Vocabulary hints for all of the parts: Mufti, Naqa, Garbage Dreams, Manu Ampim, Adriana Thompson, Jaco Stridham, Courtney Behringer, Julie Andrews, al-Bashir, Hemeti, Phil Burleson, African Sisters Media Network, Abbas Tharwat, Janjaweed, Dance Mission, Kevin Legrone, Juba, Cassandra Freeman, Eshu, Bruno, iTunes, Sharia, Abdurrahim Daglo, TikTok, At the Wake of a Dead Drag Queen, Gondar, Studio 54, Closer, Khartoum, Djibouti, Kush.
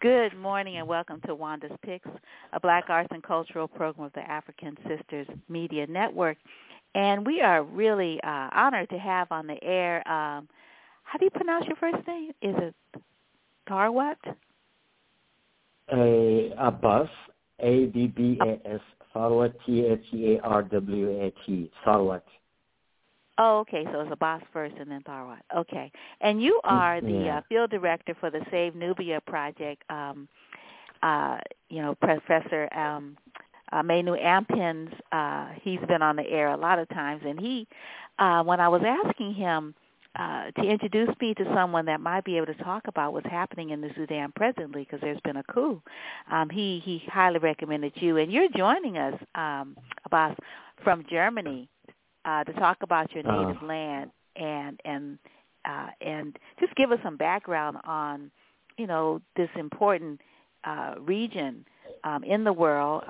Good morning and welcome to Wanda's Picks, a Black Arts and Cultural program of the African Sisters Media Network. And we are really honored to have on the air, how do you pronounce your first name? Is it Tharwat? Abbas, A-B-B-A-S, Tharwat, T-H-E-A-R-W-A-T, Tharwat. Oh, okay, so it's Abbas first and then Tharwat. Okay, and you are the field director for the Save Nubia Project. Professor Manu Ampim, he's been on the air a lot of times, and he, when I was asking him to introduce me to someone that might be able to talk about what's happening in the Sudan presently, because there's been a coup, he highly recommended you, and you're joining us, Abbas, from Germany. To talk about your native land and just give us some background on, this important region in the world.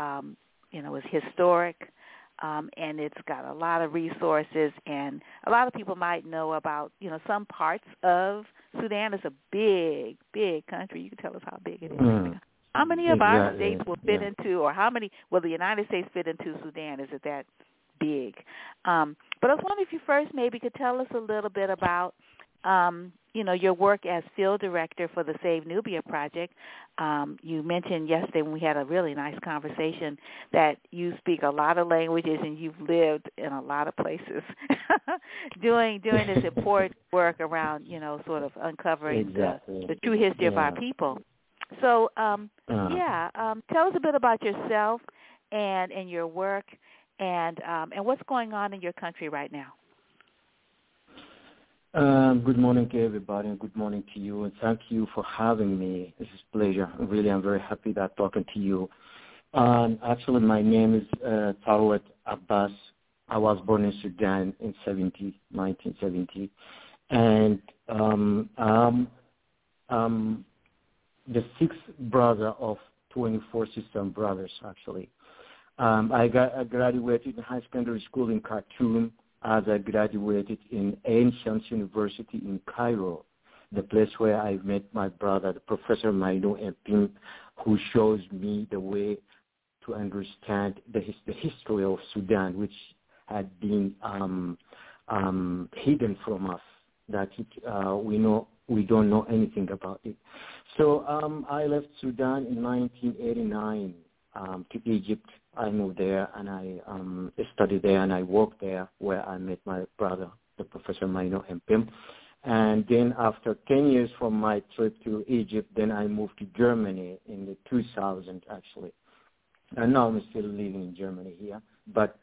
It's historic, and it's got a lot of resources, and a lot of people might know about, some parts of Sudan. It's a big, big country. You can tell us how big it is. How many of our states will fit into, or how many will the United States fit into Sudan? Is it that big? But I was wondering if you first maybe could tell us a little bit about, your work as field director for the Save Nubia Project. You mentioned yesterday when we had a really nice conversation that you speak a lot of languages and you've lived in a lot of places doing this important work around, sort of uncovering the true history of our people. So, tell us a bit about yourself and your work. And what's going on in your country right now? Good morning to everybody, and good morning to you, and thank you for having me. It's a pleasure. Really, I'm very happy that talking to you. Actually, my name is Tharwat Abbas. I was born in Sudan in 1970, and I'm the sixth brother of 24 sister brothers, actually. I graduated in high secondary school in Khartoum, as I graduated in Ancient University in Cairo, the place where I met my brother, the Professor Manu Ampim, who shows me the way to understand the history of Sudan, which had been hidden from us, that we don't know anything about it. So I left Sudan in 1989 to Egypt. I moved there, and I studied there, and I worked there, where I met my brother, the Professor Manu Ampim. And then after 10 years from my trip to Egypt, then I moved to Germany in the 2000, actually. And now I'm still living in Germany here, but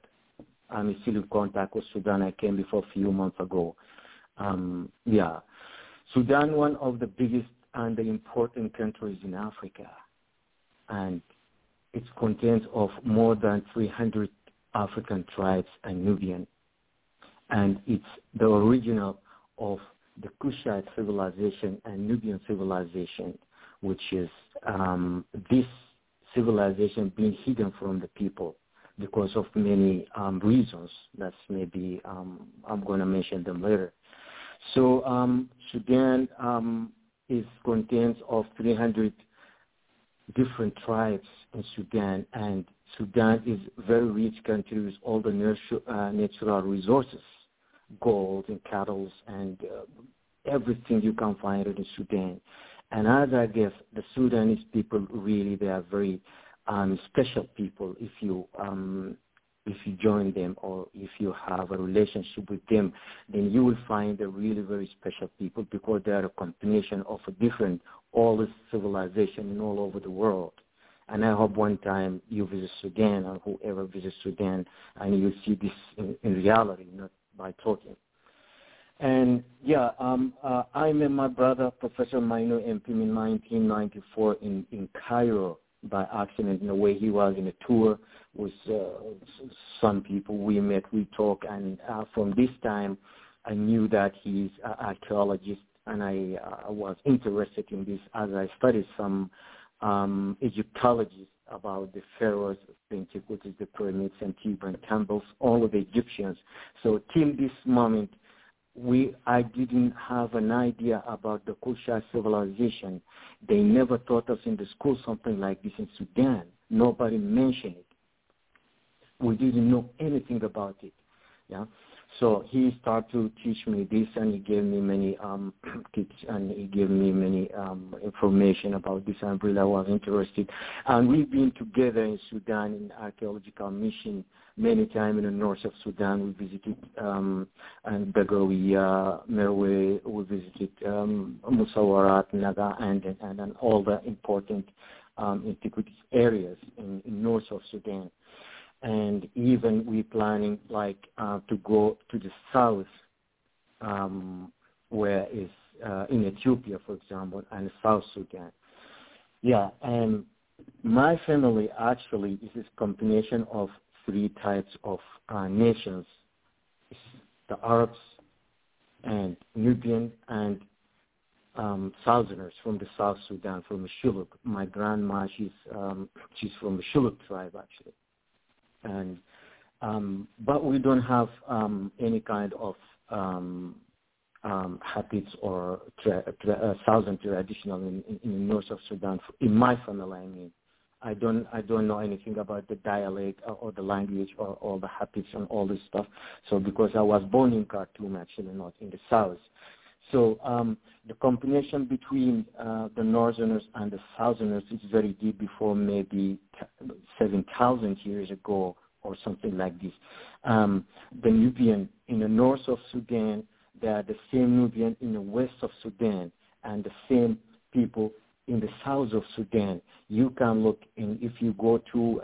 I'm still in contact with Sudan. I came before a few months ago. Sudan, one of the biggest and the important countries in Africa, and it contains of more than 300 African tribes and Nubian, and it's the origin of the Kushite civilization and Nubian civilization, which is this civilization being hidden from the people because of many reasons. That's maybe I'm going to mention them later. So Sudan is contains of 300 different tribes in Sudan, and Sudan is a very rich country with all the natural resources, gold and cattle and everything you can find in Sudan. And as I guess, the Sudanese people really, they are very special people if you join them or if you have a relationship with them, then you will find they're really very special people because they are a combination of a different, all this civilization and all over the world. And I hope one time you visit Sudan or whoever visits Sudan and you see this in reality, not by talking. And I met my brother, Professor Manu Ampim, in 1994 in Cairo, by accident. In a way, he was in a tour with some people. We met, we talked, and from this time, I knew that he's an archaeologist, and I was interested in this as I studied some Egyptology about the pharaohs, which is the pyramids and Theban temples, all of the Egyptians. So till this moment, I didn't have an idea about the Kushite civilization. They never taught us in the school something like this in Sudan. Nobody mentioned it. We didn't know anything about it. Yeah. So he started to teach me this, and he gave me many tips, and he gave me many information about this. I really was interested. And we've been together in Sudan in archaeological mission many times in the north of Sudan. We visited Begawiya, Merwe. We visited Musawarat, Naqa, and all the important antiquities areas in north of Sudan. And even we're planning to go to the south, where is in Ethiopia, for example, and South Sudan. Yeah, and my family actually is a combination of three types of nations: it's the Arabs, and Nubian, and Southerners from the South Sudan, from Shuluk. My grandma, she's from the Shuluk tribe actually. And but we don't have any kind of habits or southern traditional in the north of Sudan. In my family, I mean, I don't know anything about the dialect or the language or all the habits and all this stuff. So because I was born in Khartoum, actually, not in the south. So the combination between the northerners and the southerners is very deep before maybe 7,000 years ago or something like this. The Nubian in the north of Sudan, they are the same Nubian in the west of Sudan and the same people in the south of Sudan. You can look in, if you go to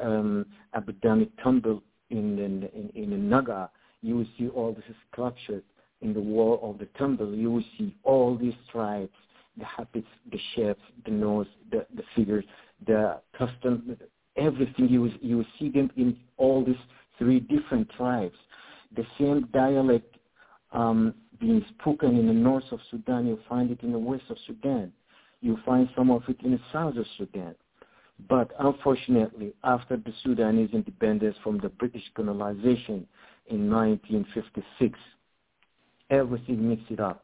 Abdel Fattah in Naga, you will see all this sculptures. In the wall of the temple, you will see all these tribes, the habits, the shapes, the nose, the figures, the custom, everything. You will see them in all these three different tribes. The same dialect being spoken in the north of Sudan, you find it in the west of Sudan. You find some of it in the south of Sudan. But unfortunately, after the Sudanese independence from the British colonization in 1956, everything mixed it up,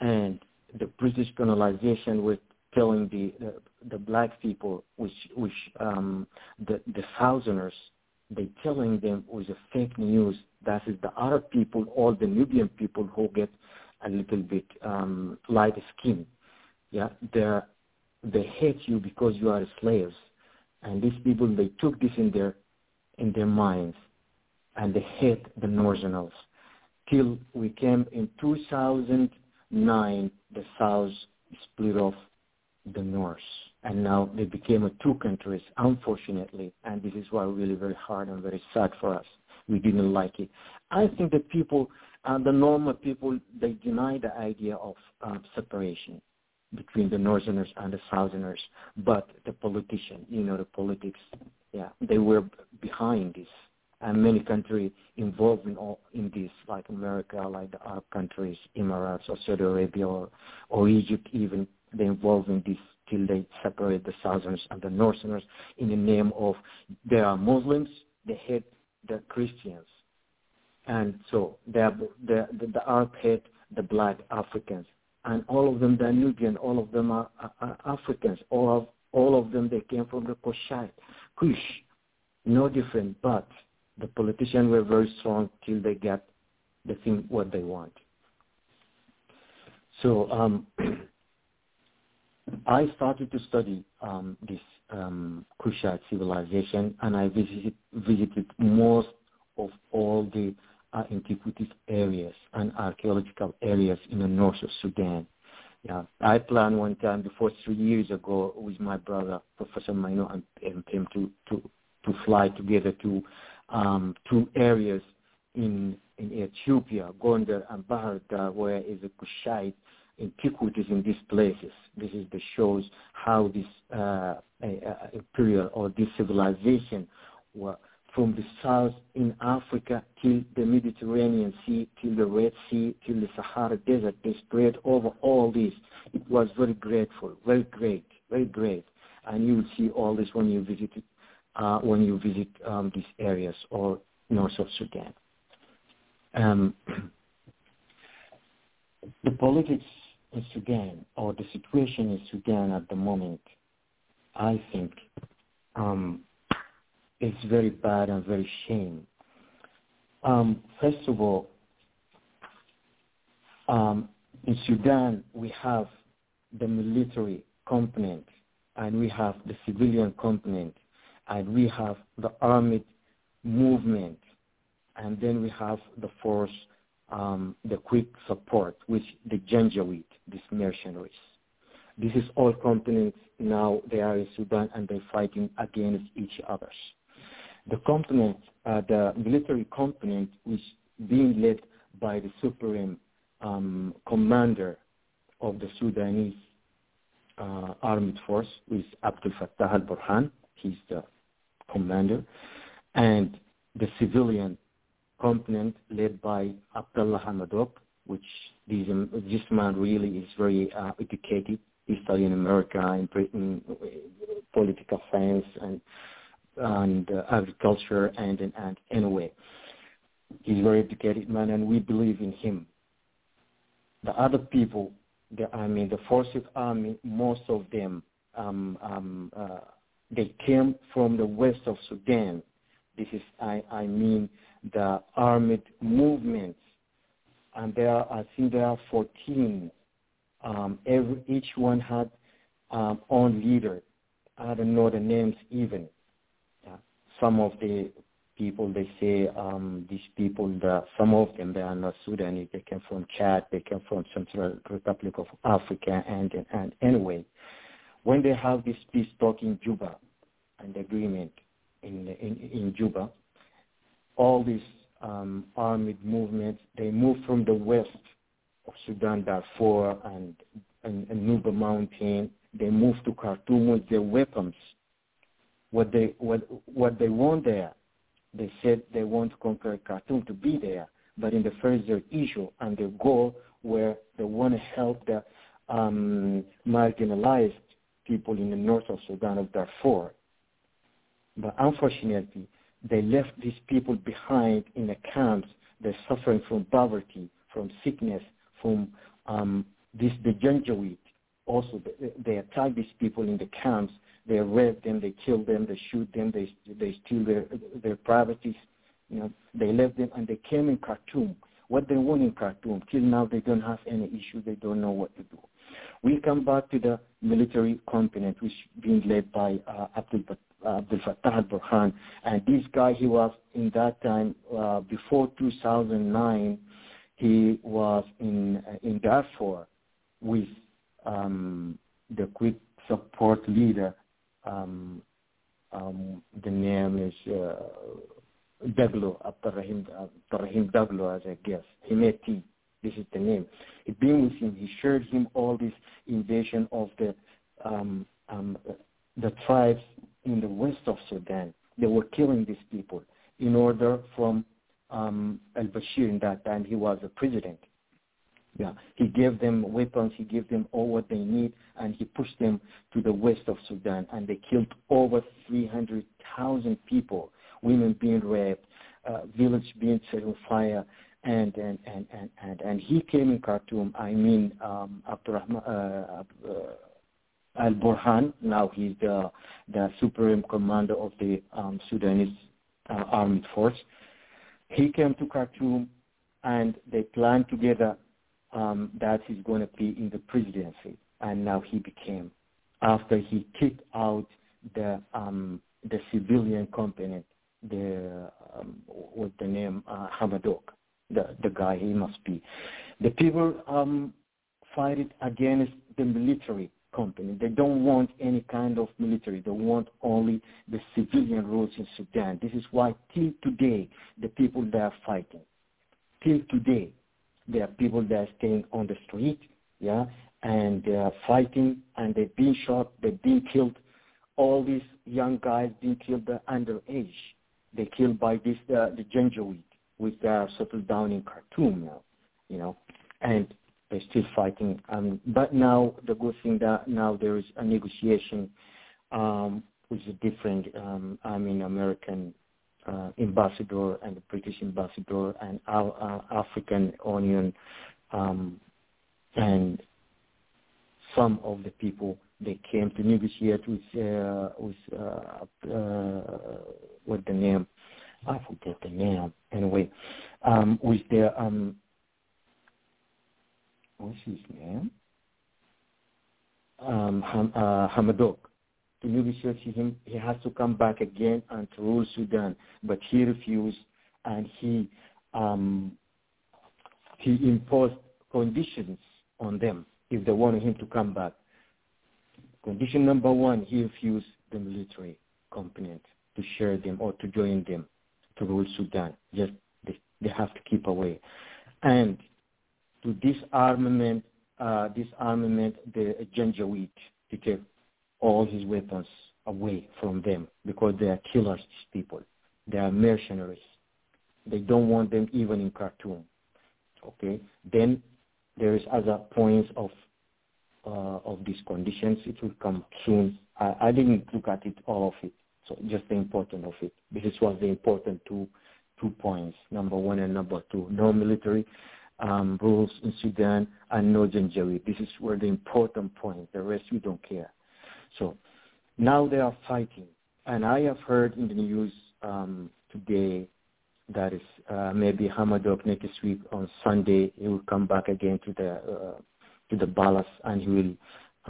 and the British colonization was telling the black people, the Southerners, they telling them was a fake news. That is the Arab people or the Nubian people who get a little bit light skin. Yeah, they hate you because you are slaves, and these people they took this in their minds, and they hate the Northerners. Till we came in 2009, the South split off the North. And now they became two countries, unfortunately. And this is why really very hard and very sad for us. We didn't like it. I think that people, the normal people, they deny the idea of separation between the Northerners and the Southerners. But the politicians, the politics, yeah, they were behind this. And many countries involved in this, like America, like the Arab countries, Emirates, or Saudi Arabia, or Egypt even, they involved in this till they separate the Southerners and the Northerners in the name of they are Muslims, they hate the Christians. And so the Arab hate the black Africans. And all of them, they're Nubian, all of them are Africans. All of them, they came from the Kushite. Kush, no different, but the politicians were very strong till they get the thing what they want. So I started to study this Kushite civilization, and I visited most of all the antiquities areas and archaeological areas in the north of Sudan. Yeah, I planned one time before 3 years ago with my brother, Professor Manu Ampim, to fly together to two areas in Ethiopia, Gondar and Bahar Dar, where is the Kushite antiquities in these places. This is the shows how this imperial or this civilization were from the south in Africa till the Mediterranean Sea, till the Red Sea, till the Sahara Desert. They spread over all this. It was very grateful, very great, very great. And you will see all this when you visit it. These areas or north of Sudan. the politics in Sudan, or the situation in Sudan at the moment, I think is very bad and very shame. First of all, in Sudan, we have the military component, and we have the civilian component, and we have the armed movement, and then we have the force, the quick support, which the Janjaweed, these mercenaries. This is all components now. They are in Sudan, and they're fighting against each other. The component, the military component, which being led by the supreme commander of the Sudanese armed force, with Abdel Fattah al-Burhan. He's the commander. And the civilian component led by Abdalla Hamdok, which this man really is very educated. He studied in America, in Britain, political science and agriculture, and anyway, he's a very educated man, and we believe in him. The other people, the forces army, most of them, they came from the west of Sudan. This is, I mean, the armed movements, and I think there are 14. Each one had own leader. I don't know the names even. Some of the people, they say these people, some of them, they are not Sudanese. They came from Chad. They came from Central Republic of Africa, and anyway, when they have this peace talk in Juba, and agreement in Juba, all these armed movements, they move from the west of Sudan, Darfur, and Nuba Mountain. They move to Khartoum with their weapons. What they want there, they said they want to conquer Khartoum to be there. But in the first, their issue and their goal were they want to help the marginalized people in the north of Sudan, of Darfur. But unfortunately, they left these people behind in the camps. They're suffering from poverty, from sickness, from the Janjaweed. Also, they attack these people in the camps. They rape them, they kill them, they shoot them, they steal their properties. You know, they left them, and they came in Khartoum. What they want in Khartoum, till now they don't have any issue. They don't know what to do. We come back to the military component, which being led by Abdel Fattah al-Burhan. And this guy, he was in that time, before 2009, he was in Darfur with the quick support leader. The name is Daglo, Abdurrahim Daglo, as I guess. Himeti, this is the name. It being with him, he shared him all this invasion of the tribes in the west of Sudan. They were killing these people in order from al-Bashir. In that time, he was the president. Yeah, he gave them weapons, he gave them all what they need, and he pushed them to the west of Sudan, and they killed over 300,000 people, women being raped, village being set on fire, and he came in Khartoum. I mean, al-Burhan, now he's the supreme commander of the Sudanese armed force. He came to Khartoum, and they planned together that he's going to be in the presidency, and now he became, after he kicked out the civilian component, with the name Hamdok, the guy he must be. The people fight it against the military component. They don't want any kind of military. They want only the civilian rules in Sudan. This is why till today the people they are fighting. Till today. There are people that are staying on the street, and they are fighting, and they've been shot, they've been killed. All these young guys being killed, they're underage. They're killed by the Janjaweed, which they are settled down in Khartoum now, and they're still fighting. But now the good thing that now there is a negotiation with a different, American ambassador and the British ambassador and African Union And some of the people they came to negotiate with the name, I forget the name. Anyway, with the what's his name? Hamdok. To negotiate him, he has to come back again and to rule Sudan, but he refused, and he imposed conditions on them if they wanted him to come back. Condition number one, he refused the military component to share them or to join them to rule Sudan. Just they have to keep away. And to disarmament the Janjaweed to take all his weapons away from them, because they are killers, these people. They are mercenaries. They don't want them even in Khartoum. Okay? Then there is other points of these conditions. It will come soon. I didn't look at it, all of it, so just the importance of it. This was the important two points, number one and number two. No military rules in Sudan and no Janjaweed. This is where the important point. The rest we don't care. So now they are fighting. And I have heard in the news today that is maybe Hamdok next week on Sunday, he will come back again to the palace, and he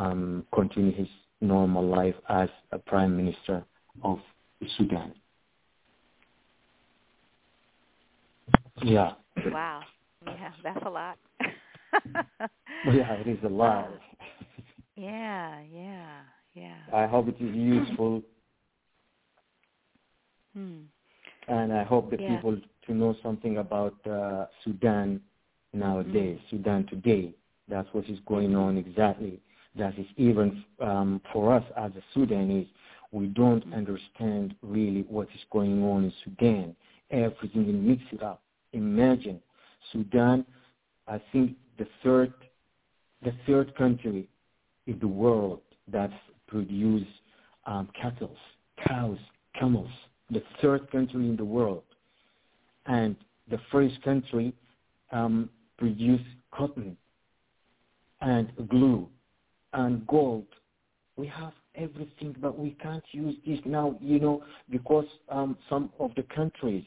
will continue his normal life as a prime minister of Sudan. Yeah. Wow. Yeah, that's a lot. Yeah, it is a lot. Yeah. I hope it is useful. And I hope the people to know something about Sudan nowadays, Sudan today. That's what is going on exactly. That is even for us as a Sudanese, we don't understand really what is going on in Sudan. Everything is mixed up. Imagine Sudan, I think the third country in the world that produces cattle, cows, camels. The third country in the world. And the first country produce cotton and glue and gold. We have everything, but we can't use this now, because some of the countries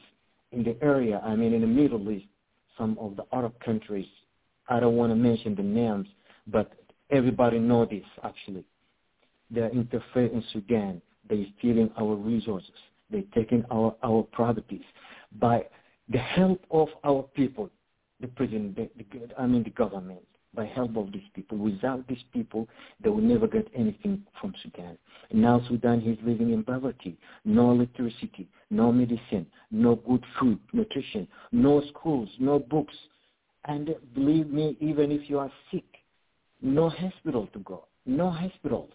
in the area, in the Middle East, some of the Arab countries, I don't want to mention the names, but everybody knows this, actually. They're interfering in Sudan. They're stealing our resources. They're taking our properties by the help of our people, the president, the government, by help of these people. Without these people, they will never get anything from Sudan. And now Sudan is living in poverty, no electricity, no medicine, no good food, nutrition, no schools, no books. And believe me, even if you are sick, no hospital to go, no hospitals.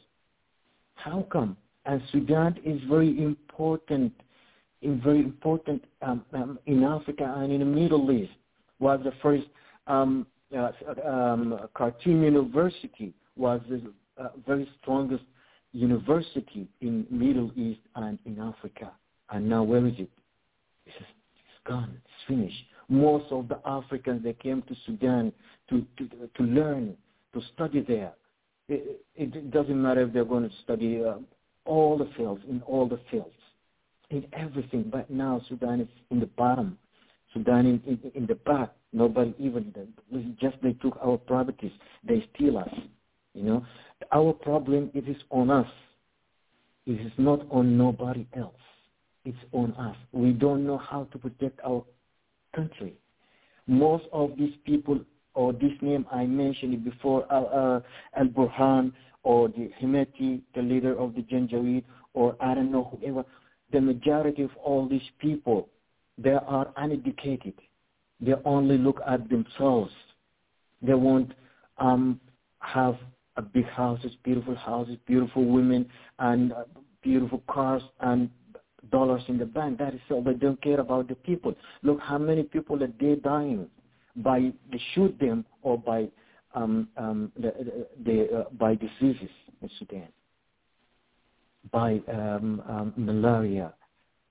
How come? And Sudan is very important in Africa and in the Middle East. Was the first Khartoum University was the very strongest university in Middle East and in Africa. And now where is it? It's gone. It's finished. Most of the Africans they came to Sudan to learn, to study there. It doesn't matter if they're going to study. All the fields, in all the fields, in everything. But now Sudan is in the bottom. Sudan in the back. Nobody even, just they took our properties. They steal us, Our problem, it is on us. It is not on nobody else. It's on us. We don't know how to protect our country. Most of these people, or this name I mentioned before, al-Burhan, or the Hemeti, the leader of the Janjaweed, or I don't know whoever, the majority of all these people, they are uneducated. They only look at themselves. They won't have a big houses, beautiful women, and beautiful cars and dollars in the bank. That is all. They don't care about the people. Look how many people that they're dying by they shoot them or by by diseases in Sudan, by malaria,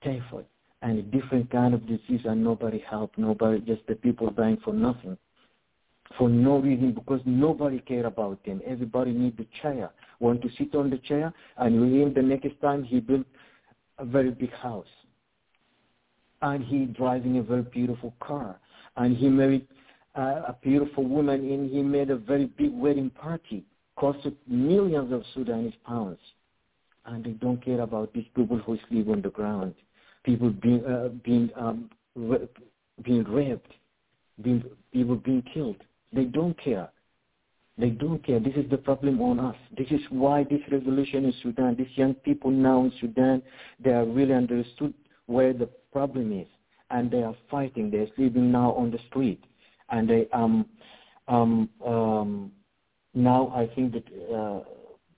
typhoid, and a different kind of disease, and nobody helped, nobody, just the people dying for nothing. for no reason, because nobody cared about them. Everybody needs a chair, want to sit on the chair, and within the next time he built a very big house. And he driving a very beautiful car. And he married a beautiful woman, and he made a very big wedding party, costed millions of Sudanese pounds. And they don't care about these people who sleep on the ground, people being raped, people being killed. They don't care. They don't care. This is the problem on us. This is why this revolution in Sudan, these young people now in Sudan, they are really understood where the problem is, and they are fighting. They are sleeping now on the street, and they now I think that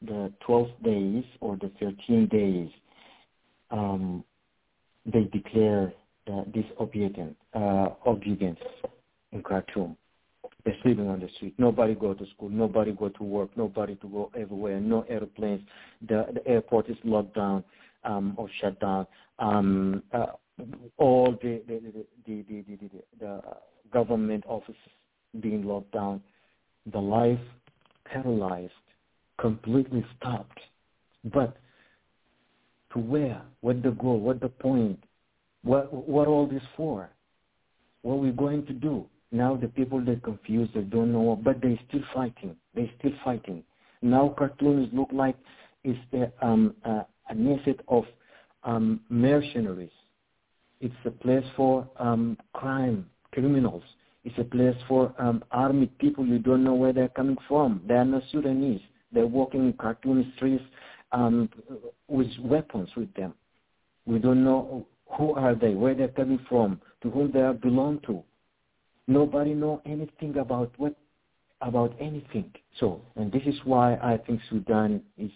the 12 days or the 13 days they declare this obedience in Khartoum. They're sleeping on the street. Nobody go to school. Nobody go to work. Nobody to go everywhere. No airplanes. The airport is locked down or shut down. All the government offices being locked down. The life paralyzed, completely stopped. But to where? What the goal? What the point? What all this for? What we're going to do? Now the people, they're confused, they don't know, but they're still fighting. Now Khartoum look like it's a nest of mercenaries. It's a place for crime, criminals. It's a place for armed people. You don't know where they're coming from. They are not Sudanese. They're walking in Khartoum streets with weapons with them. We don't know who are they, where they're coming from, to whom they belong to. Nobody know anything about anything. So, and this is why I think Sudan is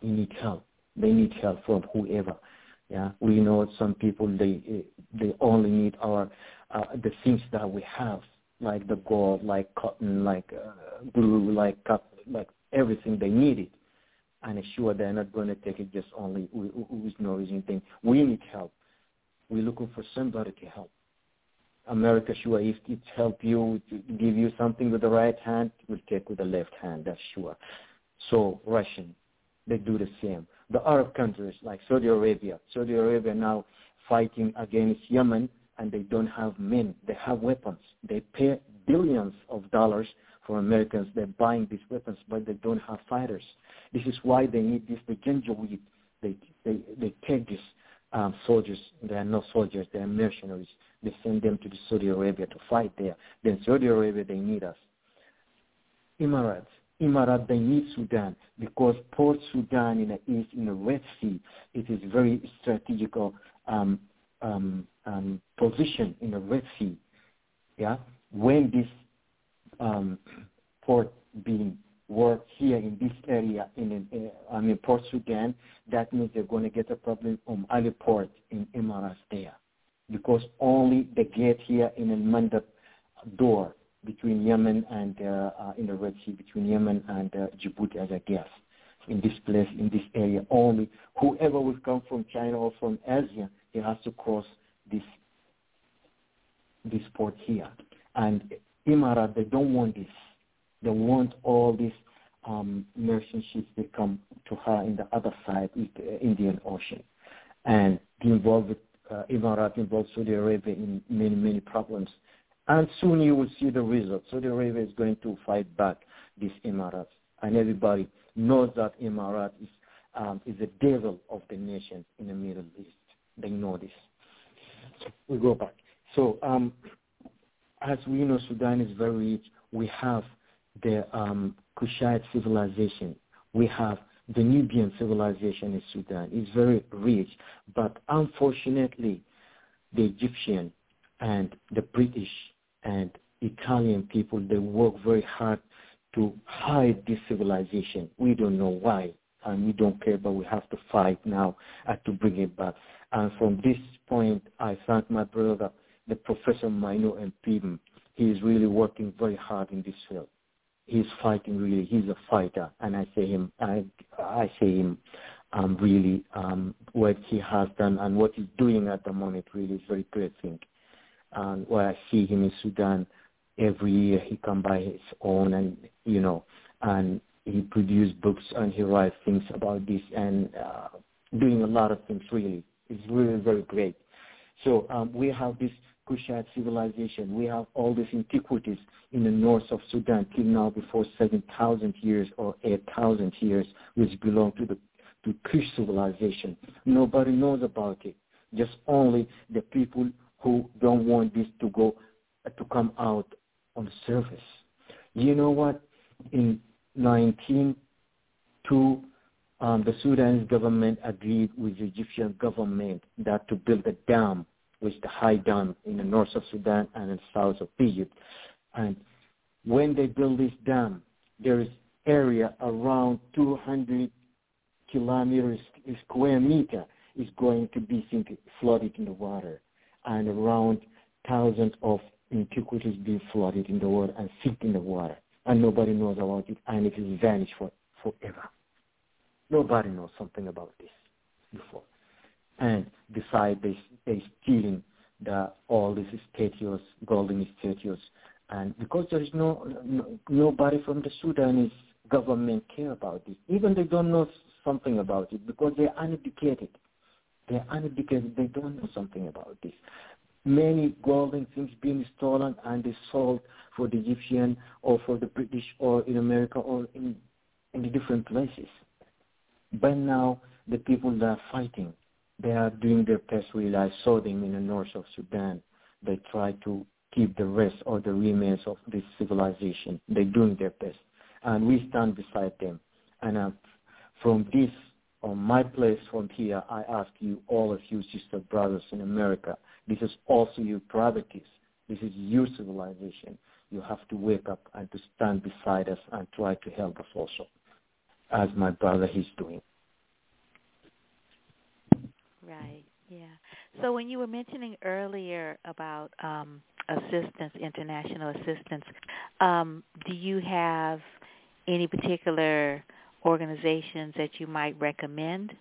in need help. They need help from whoever. Yeah, we know some people they only need the things that we have, like the gold, like cotton, like blue, like cup, like everything. They need it, and sure they're not going to take it just only with no reason thing. We need help. We're looking for somebody to help. America, sure, if it help you, give you something with the right hand, it will take with the left hand, that's sure. So Russian, they do the same. The Arab countries like Saudi Arabia now fighting against Yemen, and they don't have men. They have weapons. They pay billions of dollars for Americans. They're buying these weapons, but they don't have fighters. This is why they need this, the Janjaweed. They take this. Soldiers, they are not soldiers, they are mercenaries. They send them to the Saudi Arabia to fight there. Then Saudi Arabia, they need us. Emirates, they need Sudan, because Port Sudan in the east, in the Red Sea, it is very strategical position in the Red Sea. Yeah, when this port being work here in this area, in Port Sudan, that means they're going to get a problem on Ali Port in Emirates there, because only the gate here in Al-Mandab door between Yemen and in the Red Sea, between Yemen and Djibouti as a gap. In this place, in this area, only whoever will come from China or from Asia, he has to cross this port here. And Emirates, they don't want this. They want all these merchant ships that come to her in the other side, in the Indian Ocean. And Emirates involved Saudi Arabia in many, many problems. And soon you will see the result. Saudi Arabia is going to fight back these Emirates. And everybody knows that Emirates is the devil of the nations in the Middle East. They know this. So we go back. So as we know, Sudan is very rich. We have the Kushite civilization. We have the Nubian civilization in Sudan. It's very rich. But unfortunately, the Egyptian and the British and Italian people, they work very hard to hide this civilization. We don't know why, and we don't care, but we have to fight now to bring it back. And from this point, I thank my brother, the Professor Manu Ampim. He is really working very hard in this field. He's fighting really. He's a fighter, and I say him, really what he has done and what he's doing at the moment really is very great thing. And what I see him in Sudan, Every year he come by his own, and you know, and he produced books and he writes things about this, and doing a lot of things really. It's really very great. So we have this Kushite civilization. We have all these antiquities in the north of Sudan till now before 7,000 years or 8,000 years, which belong to the Kush civilization. Nobody knows about it. Just only the people who don't want this to go to come out on the surface. You know what? In 1902, the Sudanese government agreed with the Egyptian government that to build a dam, which is the high dam in the north of Sudan and in the south of Egypt. And when they build this dam, there is area around 200 kilometers square meter is going to be flooded in the water, and around thousands of antiquities being flooded in the water and sink in the water, and nobody knows about it, and it is vanished forever. Nobody knows something about this before. And besides, they stealing all these statues, golden statues, and because there is nobody from the Sudanese government care about this. Even they don't know something about it because they're uneducated. They don't know something about this. Many golden things being stolen and they sold for the Egyptian or for the British or in America or in the different places. But now the people that are fighting, they are doing their best will. I saw them in the north of Sudan. They try to keep the rest or the remains of this civilization. They're doing their best. And we stand beside them. And from this, on my place from here, I ask you, all of you sister brothers in America, this is also your priorities. This is your civilization. You have to wake up and to stand beside us and try to help us also, as my brother he's doing. Right, yeah. So when you were mentioning earlier about assistance, international assistance, do you have any particular organizations that you might recommend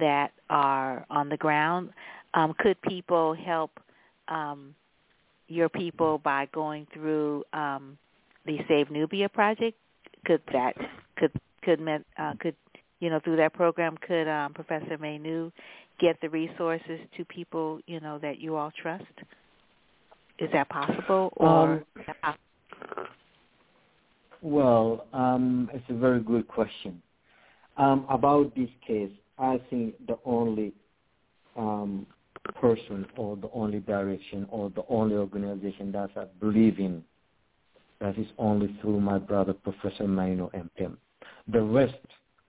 that are on the ground? Could people help your people by going through the Save Nubia Project? Through that program, could Professor Manu get the resources to people, you know, that you all trust? Is that possible? Well, it's a very good question. About this case, I think the only person or the only direction or the only organization that I believe in, that is only through my brother, Professor Manu Ampim. The rest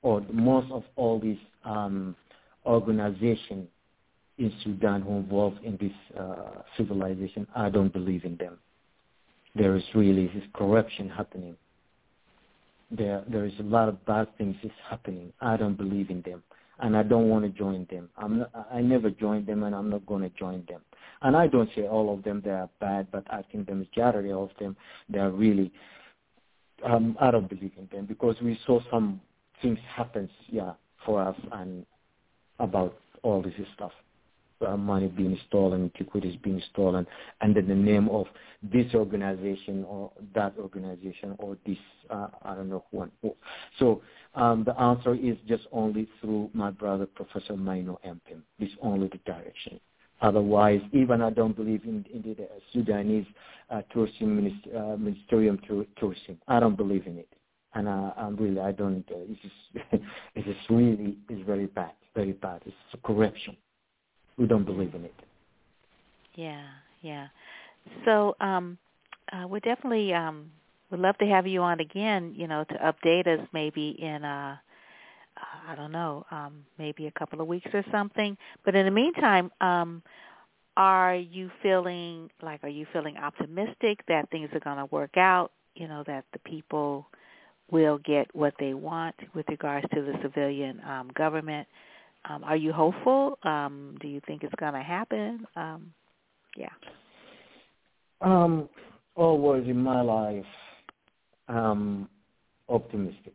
or most of all these organizations in Sudan who are involved in this civilization, I don't believe in them. There is really this corruption happening. There is a lot of bad things is happening. I don't believe in them, and I don't want to join them. I never joined them, and I'm not going to join them. And I don't say all of them they are bad, but I think the majority of them, they are really, I don't believe in them because we saw some things happen, for us and about all this stuff. Money being stolen, antiquities being stolen, under the name of this organization or that organization or this, I don't know who. So the answer is just only through my brother, Professor Manu Ampim. It's only the direction. Otherwise, even I don't believe in the Sudanese ministerium tourism. I don't believe in it. And I don't, it's really, it's very bad, very bad. It's corruption. We don't believe in it. Yeah. So we definitely would love to have you on again, you know, to update us maybe in, maybe a couple of weeks or something. But in the meantime, are you feeling optimistic that things are going to work out, you know, that the people will get what they want with regards to the civilian government? Are you hopeful? Do you think it's going to happen? Always in my life, optimistic.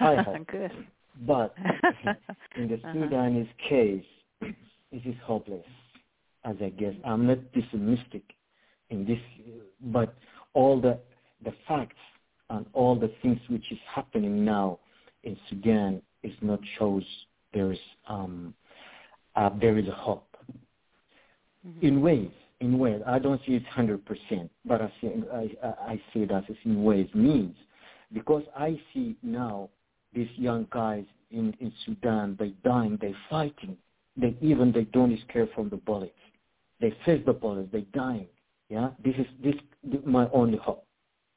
I hope. Good. But in the Sudanese case, it is hopeless, as I guess. I'm not pessimistic in this, but all the facts and all the things which is happening now in Sudan is not shows there is hope. Mm-hmm. In ways, I don't see it 100%, but I see that it's in ways means, because I see now these young guys in Sudan, they dying, they fighting, they don't escape from the bullets, they face the bullets, they dying. Yeah, this is my only hope.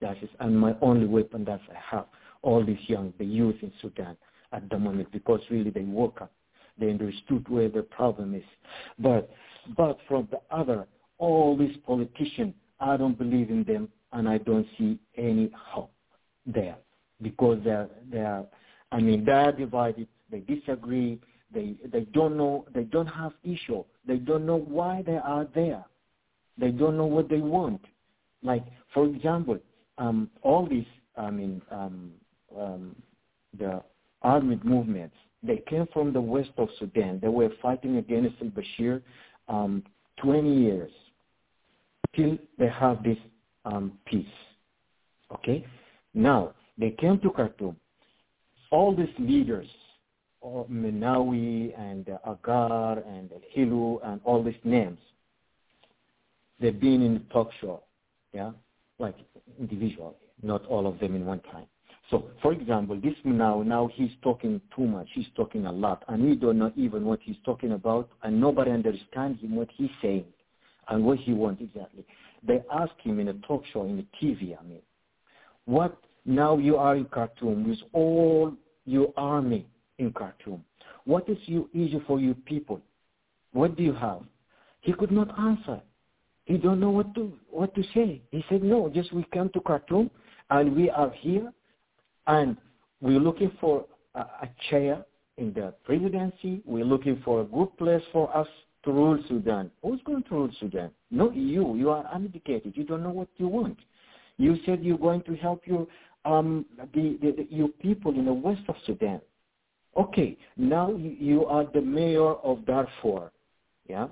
That is, and my only weapon that I have. All these the youth in Sudan at the moment, because really they woke up, they understood where the problem is. But from the other, all these politicians, I don't believe in them, and I don't see any hope there, because they are divided. They disagree. They don't know. They don't have issue. They don't know why they are there. They don't know what they want. Like, for example, all these, the armed movements, they came from the west of Sudan. They were fighting against al-Bashir 20 years till they have this peace. Okay? Now, they came to Khartoum. All these leaders, Menawi and Agar and Hilu and all these names, they've been in the talk show, yeah, like individually, not all of them in one time. So, for example, this now he's talking too much. He's talking a lot, and we don't know even what he's talking about, and nobody understands him what he's saying and what he wants exactly. They ask him in a talk show, in the TV, what now you are in Khartoum with all your army in Khartoum. What is your issue for your people? What do you have? He could not answer. He don't know what to say. He said, no, just we come to Khartoum, and we are here, and we're looking for a chair in the presidency. We're looking for a good place for us to rule Sudan. Who's going to rule Sudan? Not you. You are uneducated. You don't know what you want. You said you're going to help your people in the west of Sudan. Okay, now you are the mayor of Darfur. Yeah,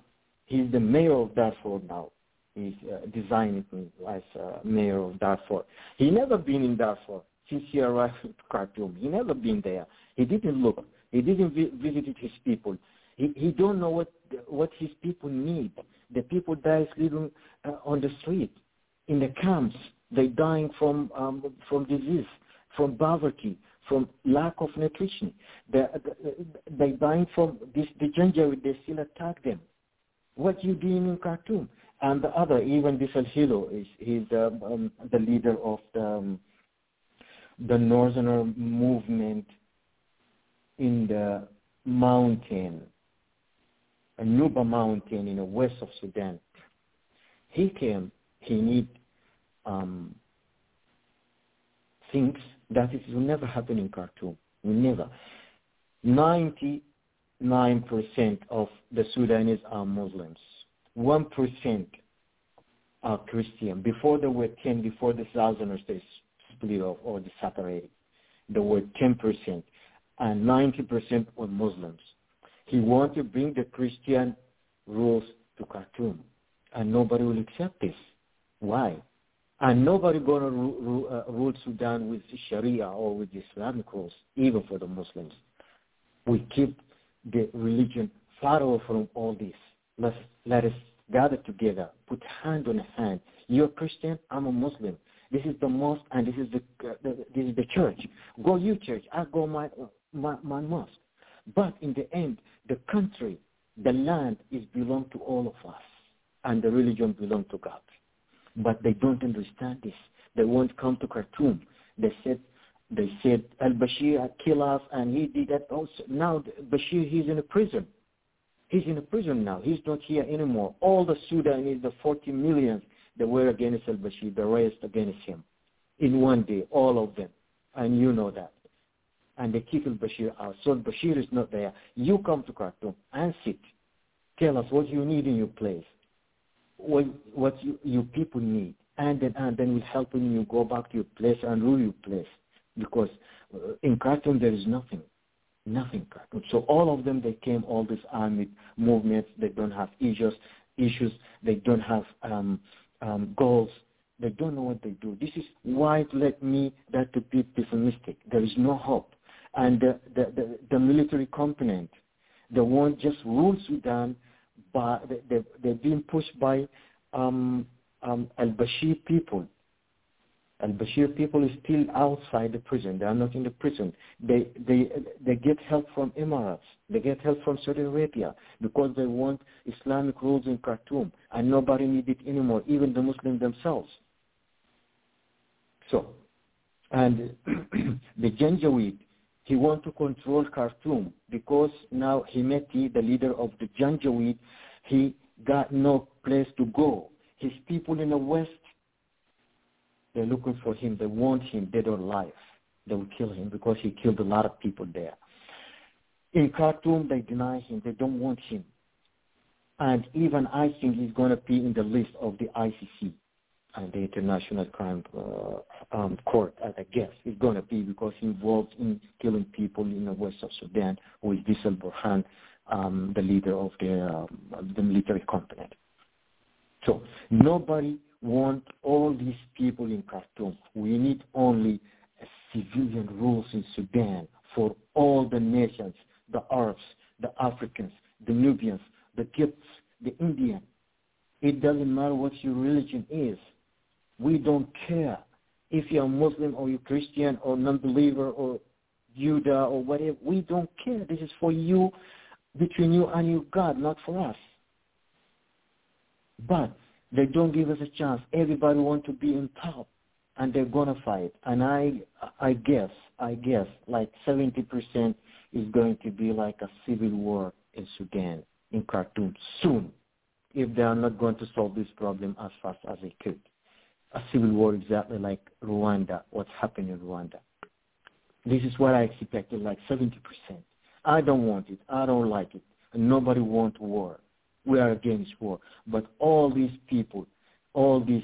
he's the mayor of Darfur now. He's designing as mayor of Darfur. He never been in Darfur since he arrived in Khartoum. He never been there. He didn't look. He didn't visit his people. He don't know what his people need. The people that is living on the street, in the camps, they dying from disease, from poverty, from lack of nutrition. They dying from this. The Janjaweed, they still attack them. What you doing in Khartoum? And the other, even this Al-Hilo, he's the leader of the northerner movement in the mountain, a Nuba mountain in the west of Sudan. He came, he need things that it will never happen in Khartoum, never. 99% of the Sudanese are Muslims. 1% are Christian. Before there were 10, before the Southerners, they split off or separated. There were 10%, and 90% were Muslims. He wanted to bring the Christian rules to Khartoum, and nobody will accept this. Why? And nobody going to rule Sudan with Sharia or with Islamic rules, even for the Muslims. We keep the religion far away from all this. Let us gather together, put hand on hand. You're a Christian, I'm a Muslim. This is the mosque, and this is the church. Go your church, I go my mosque. But in the end, the country, the land is belong to all of us, and the religion belong to God. But they don't understand this. They won't come to Khartoum. They said al-Bashir kill us, and he did that also. Now Bashir, he's in a prison. He's in a prison now. He's not here anymore. All the Sudanese, the 40 million, they were against al-Bashir, the rest against him. In one day, all of them. And you know that. And they kick al-Bashir out. So al-Bashir is not there. You come to Khartoum and sit. Tell us what you need in your place, what your people need. And then we'll help you go back to your place and rule your place. Because in Khartoum, there is nothing. Nothing. So all of them, they came, all these army movements, they don't have issues. They don't have goals. They don't know what they do. This is why led me that to be pessimistic. There is no hope. And the military component, they won't just rule Sudan, but they're being pushed by al-Bashir people. Al-Bashir people is still outside the prison. They are not in the prison. They get help from Emirates. They get help from Saudi Arabia because they want Islamic rules in Khartoum, and nobody needs it anymore, even the Muslims themselves. So, and the Janjaweed, he wants to control Khartoum because now Hemeti, the leader of the Janjaweed, he got no place to go. His people in the West, they're looking for him. They want him dead or alive. They will kill him because he killed a lot of people there. In Khartoum, they deny him. They don't want him. And even I think he's going to be in the list of the ICC and the International Crime Court, as I guess he's going to be, because he's involved in killing people in the west of Sudan, who is Abdel Fattah al-Burhan, the leader of the military component. So nobody want all these people in Khartoum. We need only civilian rules in Sudan for all the nations, the Arabs, the Africans, the Nubians, the Gypts, the Indian. It doesn't matter what your religion is. We don't care if you're Muslim or you're Christian or non-believer or Judah or whatever. We don't care. This is for you, between you and your God, not for us. But they don't give us a chance. Everybody wants to be in top, and they're going to fight. And I guess, like 70% is going to be like a civil war in Sudan, in Khartoum, soon, if they are not going to solve this problem as fast as they could. A civil war exactly like Rwanda, what's happening in Rwanda. This is what I expected, like 70%. I don't want it. I don't like it. Nobody wants war. We are against war. But all these people, all these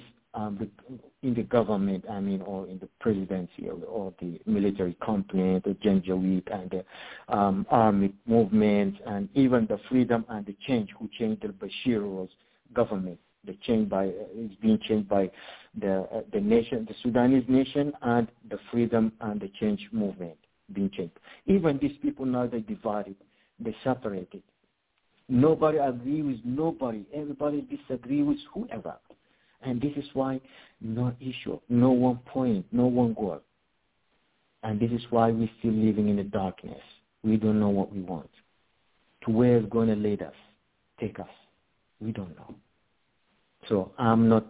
in the government, I mean, or in the presidency, or the military component, the Janjaweed, and the army movements, and even the freedom and the change, who changed the Bashir's government. It's being changed by the nation, the Sudanese nation, and the freedom and the change movement being changed. Even these people now, they divided, they separated. Nobody agree with nobody. Everybody disagree with whoever. And this is why no issue, no one point, no one goal. And this is why we're still living in the darkness. We don't know what we want. To where it's going to lead us, take us. We don't know. So I'm not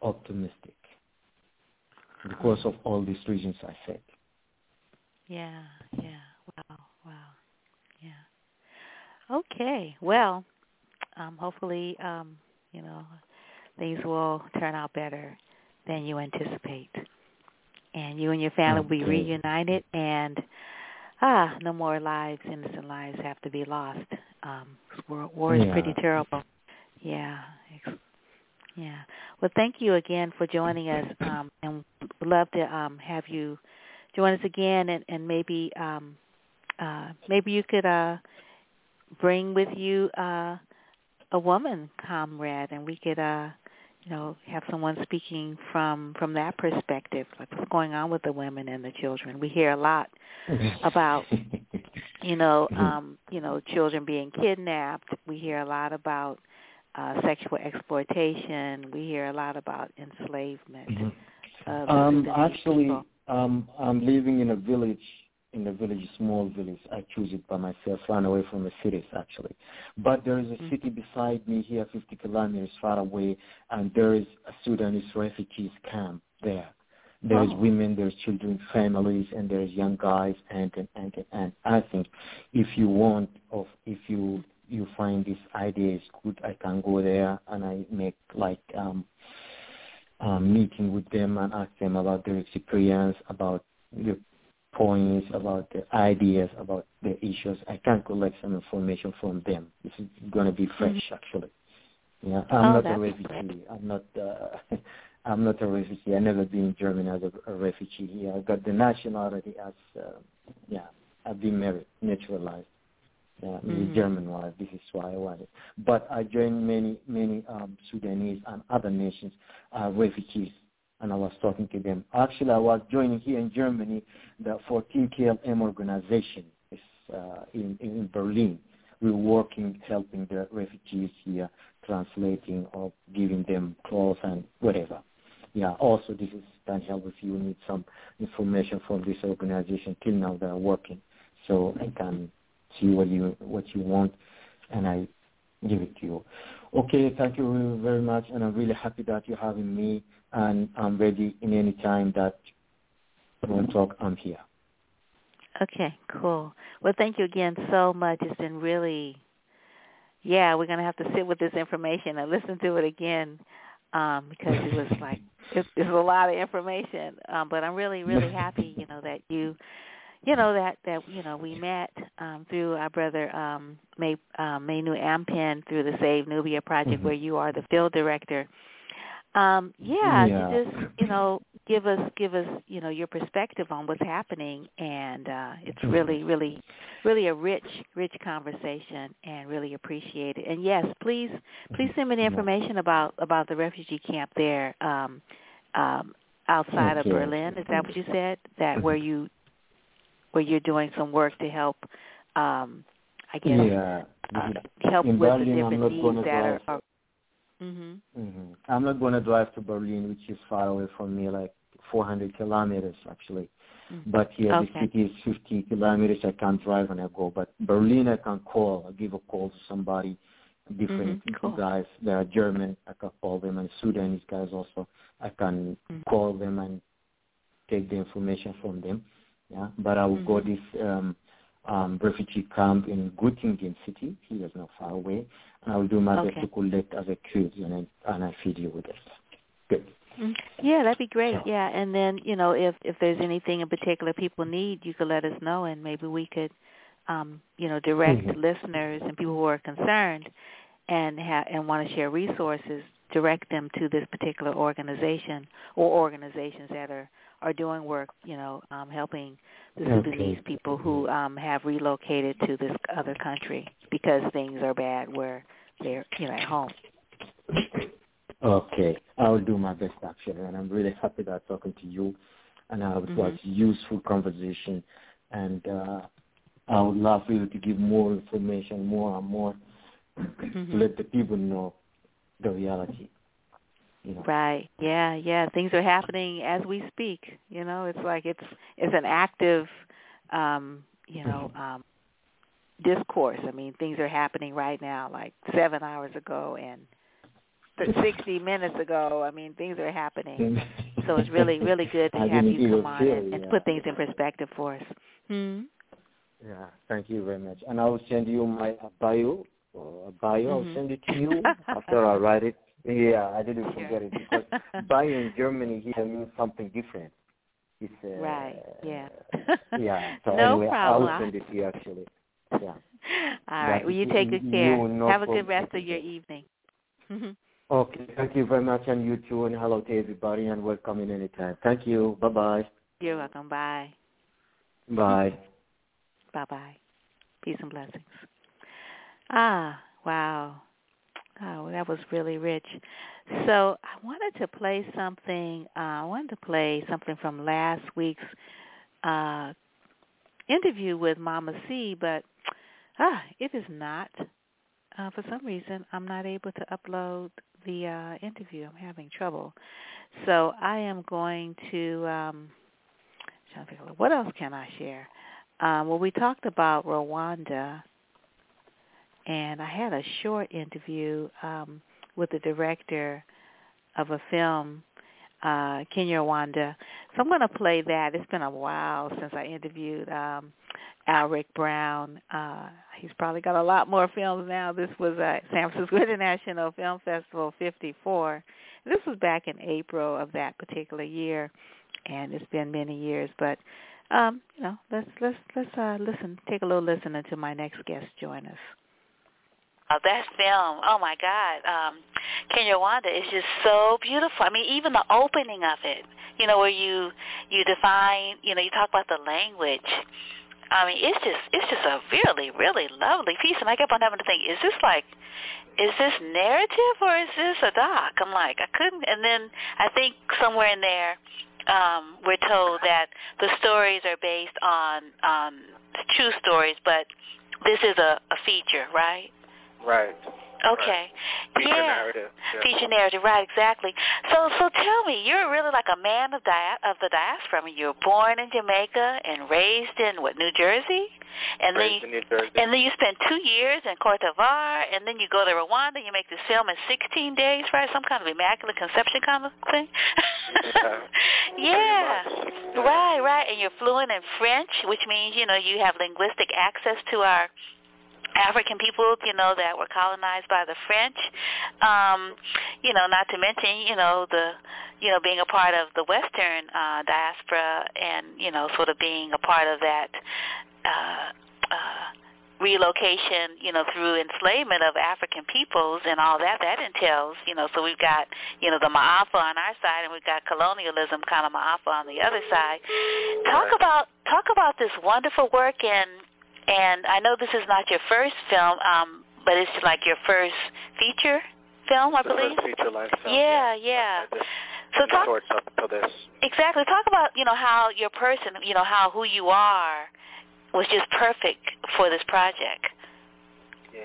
optimistic because of all these reasons I said. Yeah. Wow. Yeah. Okay. Well, hopefully, things will turn out better than you anticipate. And you and your family will be reunited, and no more innocent lives have to be lost. War is pretty terrible. Yeah. Well, thank you again for joining us, and we'd love to have you join us again, and maybe you could bring with you a woman comrade, and we could have someone speaking from that perspective, like what's going on with the women and the children. We hear a lot about children being kidnapped. We hear a lot about sexual exploitation. We hear a lot about enslavement. Actually, I'm living in a village. In the village, small village, I choose it by myself, run away from the cities, actually. But there is a city beside me here, 50 kilometers far away, and there is a Sudanese refugees camp there. There is women, there's children, families, and there's young guys, and I think if you find this idea is good, I can go there and I make meeting with them and ask them about their experience, about the points, about the ideas, about the issues. I can collect some information from them. This is going to be fresh, actually. Yeah, I'm not a refugee. I'm not a refugee. I've never been in Germany as a refugee. Yeah, I got the nationality as I've been married, naturalized. the German was. This is why I wanted. But I joined many Sudanese and other nations refugees, and I was talking to them. Actually, I was joining here in Germany the 14 KLM organization in Berlin. We were working, helping the refugees here, translating or giving them clothes and whatever. Yeah, also this is can help if you need some information from this organization. Till now they are working, so I can see what you want, and I give it to you. Okay, thank you very much, and I'm really happy that you're having me, and I'm ready in any time that you want to talk, I'm here. Okay, cool. Well, thank you again so much. It's been really, we're going to have to sit with this information and listen to it again because it was like, it's a lot of information. But I'm really, really happy, that you know, we met through our brother Manu Ampim through the Save Nubia Project, where you are the field director. You just, give us, your perspective on what's happening. And it's really, really, really a rich, rich conversation, and really appreciate it. And, yes, please send me the information about the refugee camp there outside of Berlin. Is that what you said, that where you're doing some work to help, help with the different needs that are – I'm not going to drive to Berlin, which is far away from me, like 400 kilometers, actually. But here, the city is 50 kilometers. I can't drive and I go. But Berlin, I can call. I give a call to somebody, different guys. They are German. I can call them. And Sudanese guys also. I can call them and take the information from them. Yeah. But I will go to this refugee camp in Göttingen city. He is not far away. I will do my best to collect other kids, and I feed you with it. Good. Yeah, that'd be great. So. Yeah, and then if there's anything in particular people need, you could let us know, and maybe we could, direct listeners and people who are concerned and want to share resources, direct them to this particular organization or organizations that are doing work, helping the Sudanese people who have relocated to this other country because things are bad where they're, at home. Okay. I will do my best, actually, and I'm really happy that I'm talking to you, and it was a useful conversation, and I would love for you to give more information, more and more, to let the people know the reality. Right. Yeah. Things are happening as we speak. It's like it's an active, discourse. I mean, things are happening right now, like 7 hours ago and 60 minutes ago. I mean, things are happening. So it's really, really good to have you come on and put things in perspective for us. Yeah. Thank you very much. And I will send you my bio. I'll send it to you after I write it. Yeah, I didn't forget it, because bio in Germany here means something different. It's, So no problem. I'll send it to you, actually. Yeah. All right. Well, you take good care. Have a good rest of your evening. Okay. Thank you very much, and you too, and hello to everybody, and welcome in any time. Thank you. Bye-bye. You're welcome. Bye. Bye. Bye-bye. Peace and blessings. Ah, wow. Oh, that was really rich. So I wanted to play something. From last week's interview with Mama C, but it is not. For some reason, I'm not able to upload the interview. I'm having trouble. So I am going to trying to figure out what else can I share. Well, we talked about Rwanda. And I had a short interview with the director of a film, Kinyarwanda. So I'm going to play that. It's been a while since I interviewed Alrick Brown. He's probably got a lot more films now. This was San Francisco International Film Festival 54. This was back in April of that particular year, and it's been many years. But let's listen. Take a little listen until my next guest join us. That film, oh my God, Kinyarwanda is just so beautiful. I mean, even the opening of it, where you define, you talk about the language I mean, it's just a really, really lovely piece. And I kept on having to think, is this narrative or is this a doc? I'm like, I couldn't. And then I think somewhere in there, we're told that the stories are based on true stories, but this is a feature, right? Right. Okay. Right. Feature narrative. Yeah. Feature narrative, right, exactly. So tell me, you're really like a man of the diaspora. I mean, you were born in Jamaica and raised in, what, New Jersey? And then you spent 2 years in Cote d'Ivoire, and then you go to Rwanda, you make this film in 16 days, right? Some kind of immaculate conception kind of thing? Yeah. Right. And you're fluent in French, which means, you know, you have linguistic access to our African people, you know, that were colonized by the French, you know, not to mention, you know, being a part of the Western diaspora and, you know, sort of being a part of that relocation, you know, through enslavement of African peoples and all that entails, you know, so we've got, you know, the Maafa on our side and we've got colonialism kind of Maafa on the other side. Talk about this wonderful work. And I know this is not your first film, but it's like your first feature film, I believe. First feature-length film. Yeah. So talk up to this. Exactly. Talk about, you know, how your person, you know, how who you are was just perfect for this project. Yeah.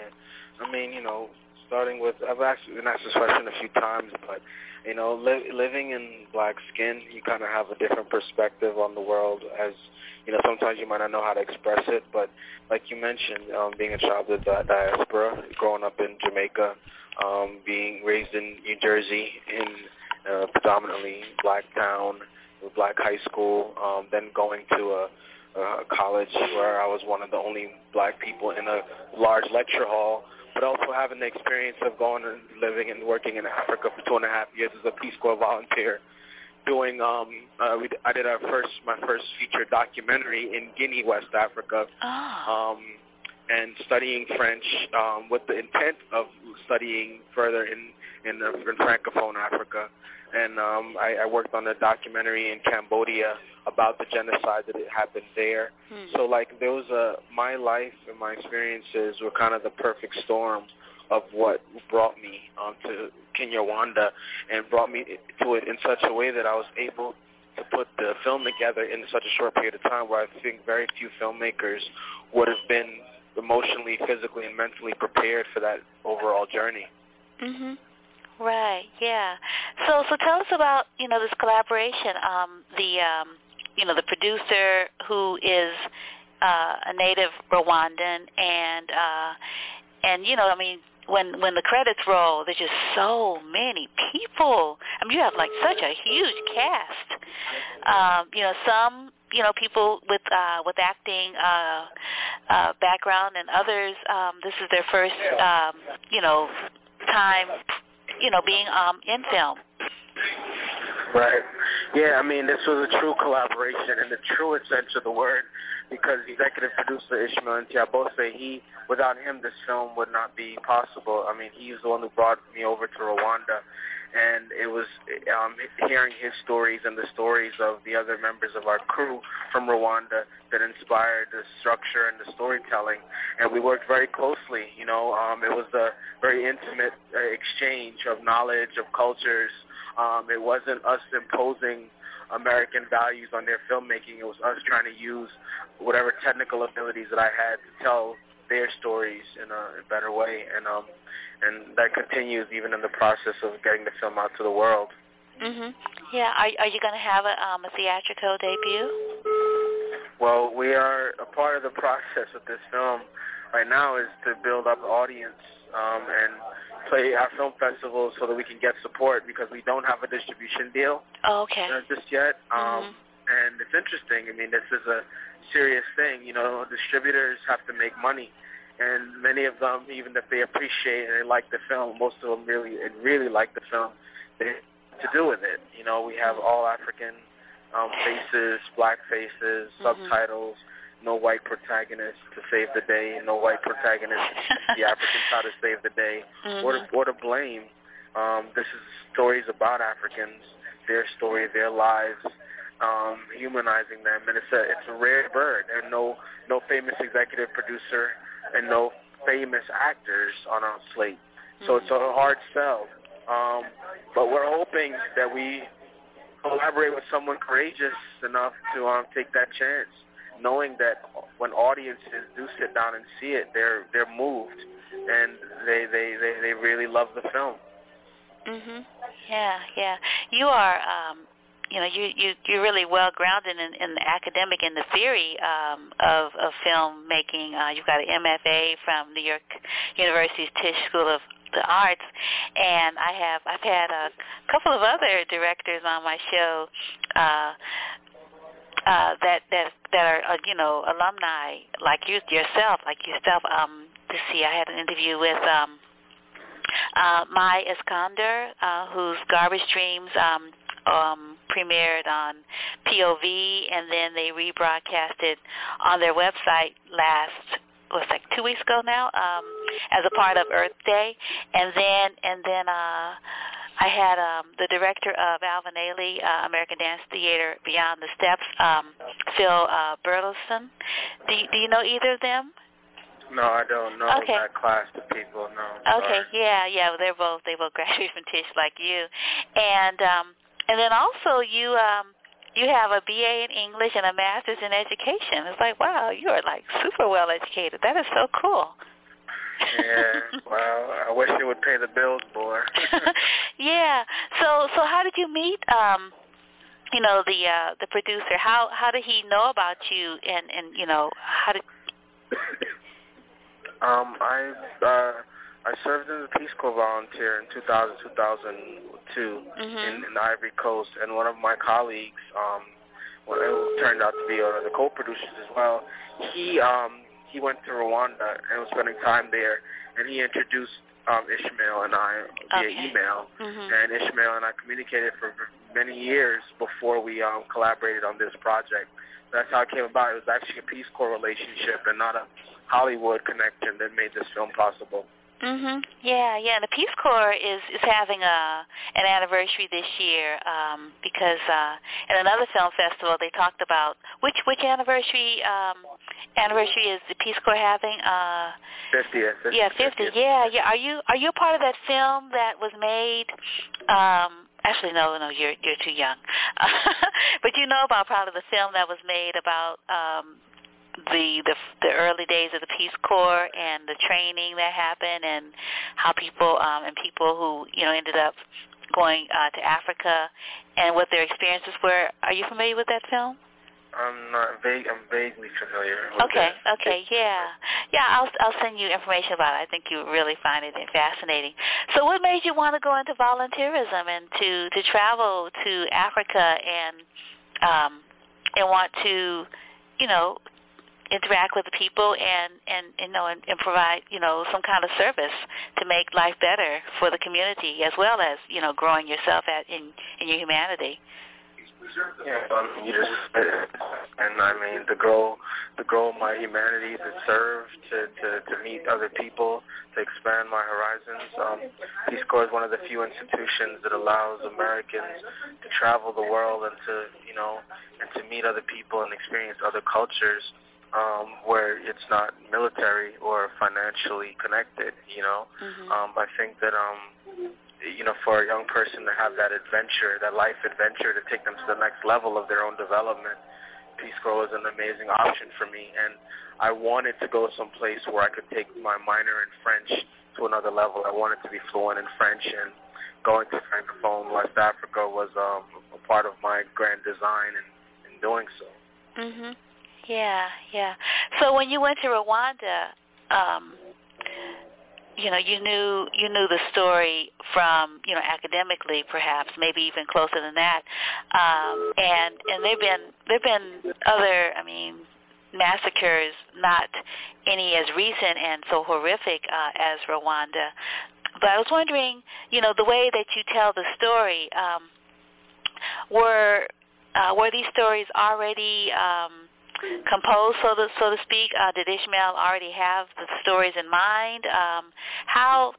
I mean, you know, starting with, I've actually been asked this question a few times, but, you know, living in black skin, you kind of have a different perspective on the world as, you know, sometimes you might not know how to express it, but like you mentioned, being a child of the diaspora, growing up in Jamaica, being raised in New Jersey in a predominantly black town, with black high school, then going to a college where I was one of the only black people in a large lecture hall, but also having the experience of going and living and working in Africa for 2.5 years as a Peace Corps volunteer, doing I did my first feature documentary in Guinea, West Africa, and studying French with the intent of studying further in Francophone Africa, and I worked on a documentary in Cambodia about the genocide that had happened there. So like there was my life and my experiences were kind of the perfect storm of what brought me to Kinyarwanda and brought me to it in such a way that I was able to put the film together in such a short period of time, where I think very few filmmakers would have been emotionally, physically, and mentally prepared for that overall journey. Mm-hmm. Right, yeah. So tell us about, you know, this collaboration. You know, the producer who is a native Rwandan, and you know, I mean, when the credits roll, there's just so many people. I mean, you have like such a huge cast. You know, some, you know, people with acting background, and others. This is their first, you know, time, you know, being in film. Right. Yeah, I mean, this was a true collaboration in the truest sense of the word, because executive producer Ishmael Ntiabose, without him, this film would not be possible. I mean, he's the one who brought me over to Rwanda, and it was hearing his stories and the stories of the other members of our crew from Rwanda that inspired the structure and the storytelling, and we worked very closely. You know, it was a very intimate exchange of knowledge, of cultures. It wasn't us imposing American values on their filmmaking. It was us trying to use whatever technical abilities that I had to tell their stories in a better way, and that continues even in the process of getting the film out to the world. Mhm. Yeah. Are you going to have a theatrical debut? Well, we are a part of the process with this film right now is to build up the audience and play our film festivals so that we can get support, because we don't have a distribution deal just yet. And it's interesting. I mean, this is a serious thing. You know, distributors have to make money, and many of them, even if they appreciate and they like the film, most of them really like the film, they have to do with it. You know, we have all African faces, black faces, subtitles. No white protagonist to save the day, no white protagonist the African side to save the day, or to blame. This is stories about Africans, their story, their lives, humanizing them. And it's a rare bird. There are no famous executive producer and no famous actors on our slate. So it's a hard sell. But we're hoping that we collaborate with someone courageous enough to take that chance, knowing that when audiences do sit down and see it, they're moved and they really love the film. Mhm. Yeah. You are, you're really well grounded in the academic and the theory of filmmaking. You've got an MFA from New York University's Tisch School of the Arts, and I've had a couple of other directors on my show that are alumni like yourself. Let's see, I had an interview with Mai Iskander, whose Garbage Dreams premiered on POV, and then they rebroadcasted on their website was 2 weeks ago now, as a part of Earth Day. And then I had the director of Alvin Ailey, American Dance Theater Beyond the Steps, Phil Burleson. Do you know either of them? No, I don't know that class of people, no. Okay, yeah, well, they both graduated from Tisch like you. And then also you have a BA in English and a master's in education. It's like, wow, you are super well educated. That is so cool. Yeah, well, I wish you would pay the bills, boy. Yeah. So how did you meet the producer? How did he know about you and how did I served as a Peace Corps volunteer in 2002 in Ivory Coast, and one of my colleagues, who turned out to be one of the co-producers as well, he went to Rwanda and was spending time there, and he introduced Ishmael and I via email, and Ishmael and I communicated for many years before we collaborated on this project. That's how it came about. It was actually a Peace Corps relationship and not a Hollywood connection that made this film possible. Mhm. Yeah. And the Peace Corps is having an anniversary this year because in another film festival they talked about which anniversary is the Peace Corps having? 50th. Yeah, 50th. Yeah. Are you a part of that film that was made? Actually, no, you're too young. But you know about probably the film that was made about the early days of the Peace Corps and the training that happened, and how people who ended up going to Africa and what their experiences were. Are you familiar with that film? I'm vaguely familiar with that. Okay, yeah. I'll send you information about it. I think you really find it fascinating. So what made you want to go into volunteerism and to travel to Africa and want to, interact with the people and provide, some kind of service to make life better for the community, as well as, growing yourself in your humanity? Yeah, to grow my humanity, to serve, to meet other people, to expand my horizons. Peace Corps is one of the few institutions that allows Americans to travel the world and to meet other people and experience other cultures, where it's not military or financially connected. I think that. For a young person to have that adventure, that life adventure, to take them to the next level of their own development, Peace Corps was an amazing option for me. And I wanted to go someplace where I could take my minor in French to another level. I wanted to be fluent in French, and going to Francophone West Africa was a part of my grand design in doing so. Mhm. Yeah. So when you went to Rwanda, you knew the story from, academically, perhaps, maybe even closer than that. And there've been other, massacres, not any as recent and so horrific as Rwanda. But I was wondering, the way that you tell the story, were these stories already composed, so to speak? Did Ishmael already have the stories in mind? How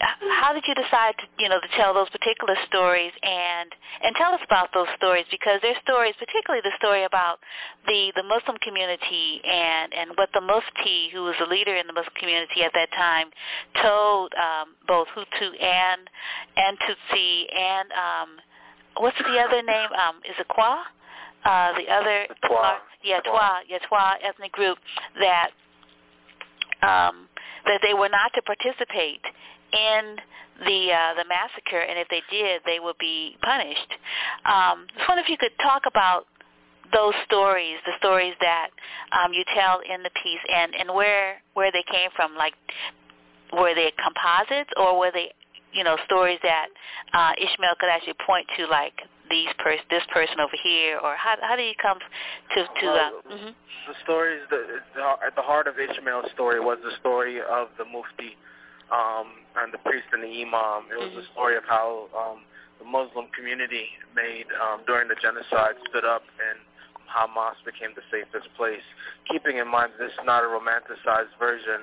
how did you decide to, to tell those particular stories, and tell us about those stories, because their stories, particularly the story about the Muslim community and what the Mufti, who was a leader in the Muslim community at that time, told both Hutu and Tutsi and what's the other name? Is it Kwa? The other Twa ethnic group that that they were not to participate in the massacre, and if they did, they would be punished. I just wonder if you could talk about those stories, the stories that you tell in the piece, and where they came from. Like, were they composites, or were they, stories that Ishmael could actually point to, like this person over here, or how do you come to the stories? At the heart of Ishmael's story was the story of the Mufti. And the priest and the imam. It was a story of how the Muslim community made, during the genocide, stood up and how mosques became the safest place. Keeping in mind this is not a romanticized version,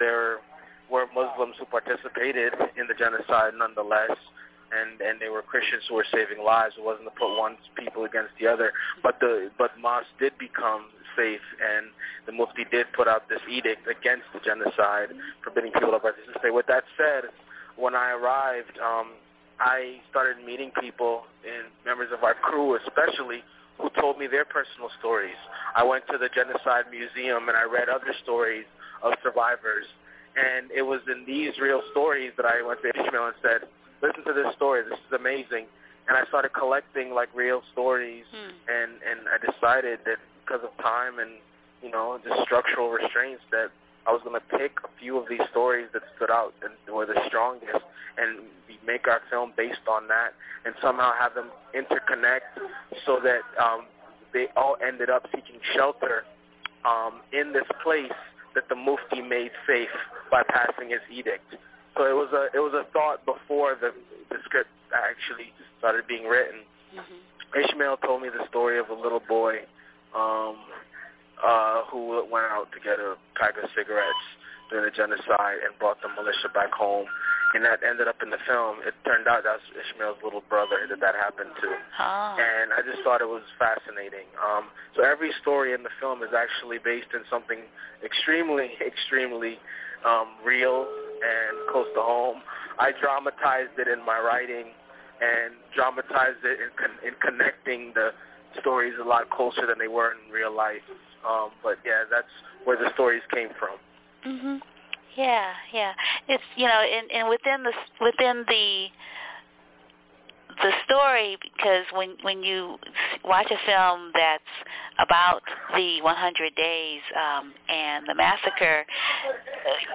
there were Muslims who participated in the genocide nonetheless, and they were Christians who were saving lives. It wasn't to put one people against the other, but mosques did become safe, and the Mufti did put out this edict against the genocide, forbidding people to participate. With that said, when I arrived, I started meeting people, and members of our crew especially, who told me their personal stories. I went to the Genocide Museum, and I read other stories of survivors, and it was in these real stories that I went to Ishmael and said, listen to this story, this is amazing. And I started collecting like real stories, and I decided that because of time and, just structural restraints, that I was going to pick a few of these stories that stood out and were the strongest, and make our film based on that, and somehow have them interconnect so that they all ended up seeking shelter in this place that the Mufti made safe by passing his edict. So it was a thought before the script actually started being written. Ishmael told me the story of a little boy who went out to get a pack of cigarettes during the genocide and brought the militia back home, and that ended up in the film. It turned out that was Ishmael's little brother that happened to. And I just thought it was fascinating. So every story in the film is actually based in something extremely, extremely real and close to home. I dramatized it in my writing and dramatized it in connecting the stories a lot closer than they were in real life. But yeah, that's where the stories came from. Yeah. It's and within the story, because when you watch a film that's about the 100 days and the massacre,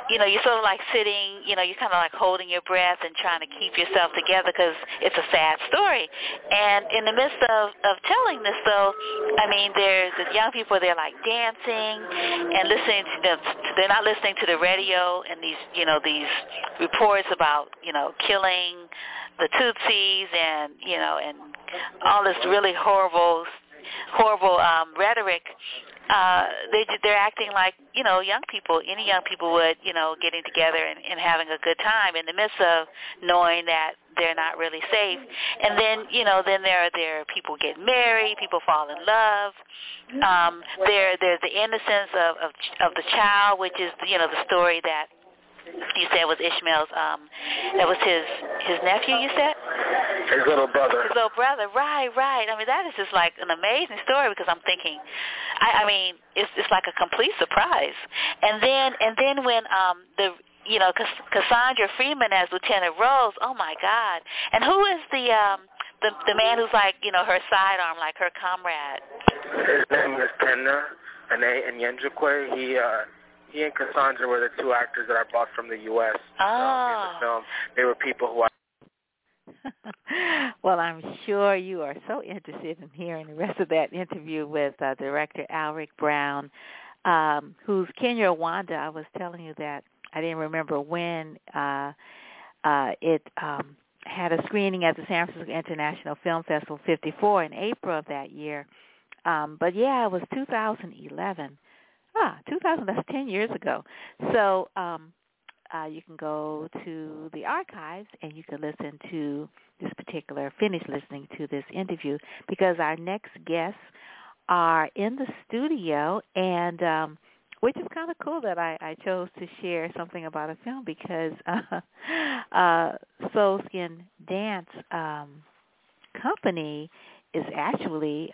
you're sort of like sitting, you're kind of like holding your breath and trying to keep yourself together because it's a sad story. And in the midst of telling this, though, there's the young people, they're like dancing and listening to them. They're not listening to the radio and these reports about, killing the Tutsis and all this really horrible rhetoric. They're acting like young people, any young people would, getting together and having a good time in the midst of knowing that they're not really safe. And then then there are people get married, people fall in love. There's the innocence of the child, which is the story that you said was Ishmael's, that was his nephew, you said? His little brother. His little brother, right. That is just like an amazing story, because I'm thinking, it's like a complete surprise. And then when Cassandra Freeman as Lieutenant Rose, oh my God. And who is the man who's like, her sidearm, like her comrade? His name is Tenna, and Yenjukwe, He and Cassandra were the two actors that I bought from the U.S. In the film. They were people who I... Well, I'm sure you are so interested in hearing the rest of that interview with director Alrick Brown, who's Kinyarwanda. I was telling you that I didn't remember when it had a screening at the San Francisco International Film Festival 54 in April of that year. But, yeah, it was 2011. 2000, that's 10 years ago. So you can go to the archives and you can listen to this particular, finish listening to this interview, because our next guests are in the studio, and which is kind of cool that I chose to share something about a film, because Soul Skin Dance Company is actually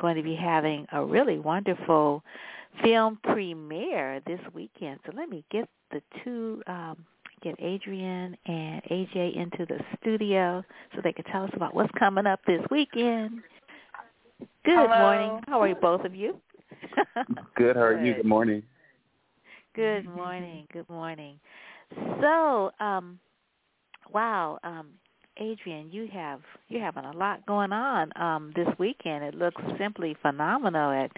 going to be having a really wonderful film premiere this weekend. So let me get the two, get Adrian and AJ into the studio so they can tell us about what's coming up this weekend. Good morning. How are you, both of you? Good. How are you? Good morning. Good morning. Good morning. So, wow, Adrian, you're having a lot going on this weekend. It looks simply phenomenal at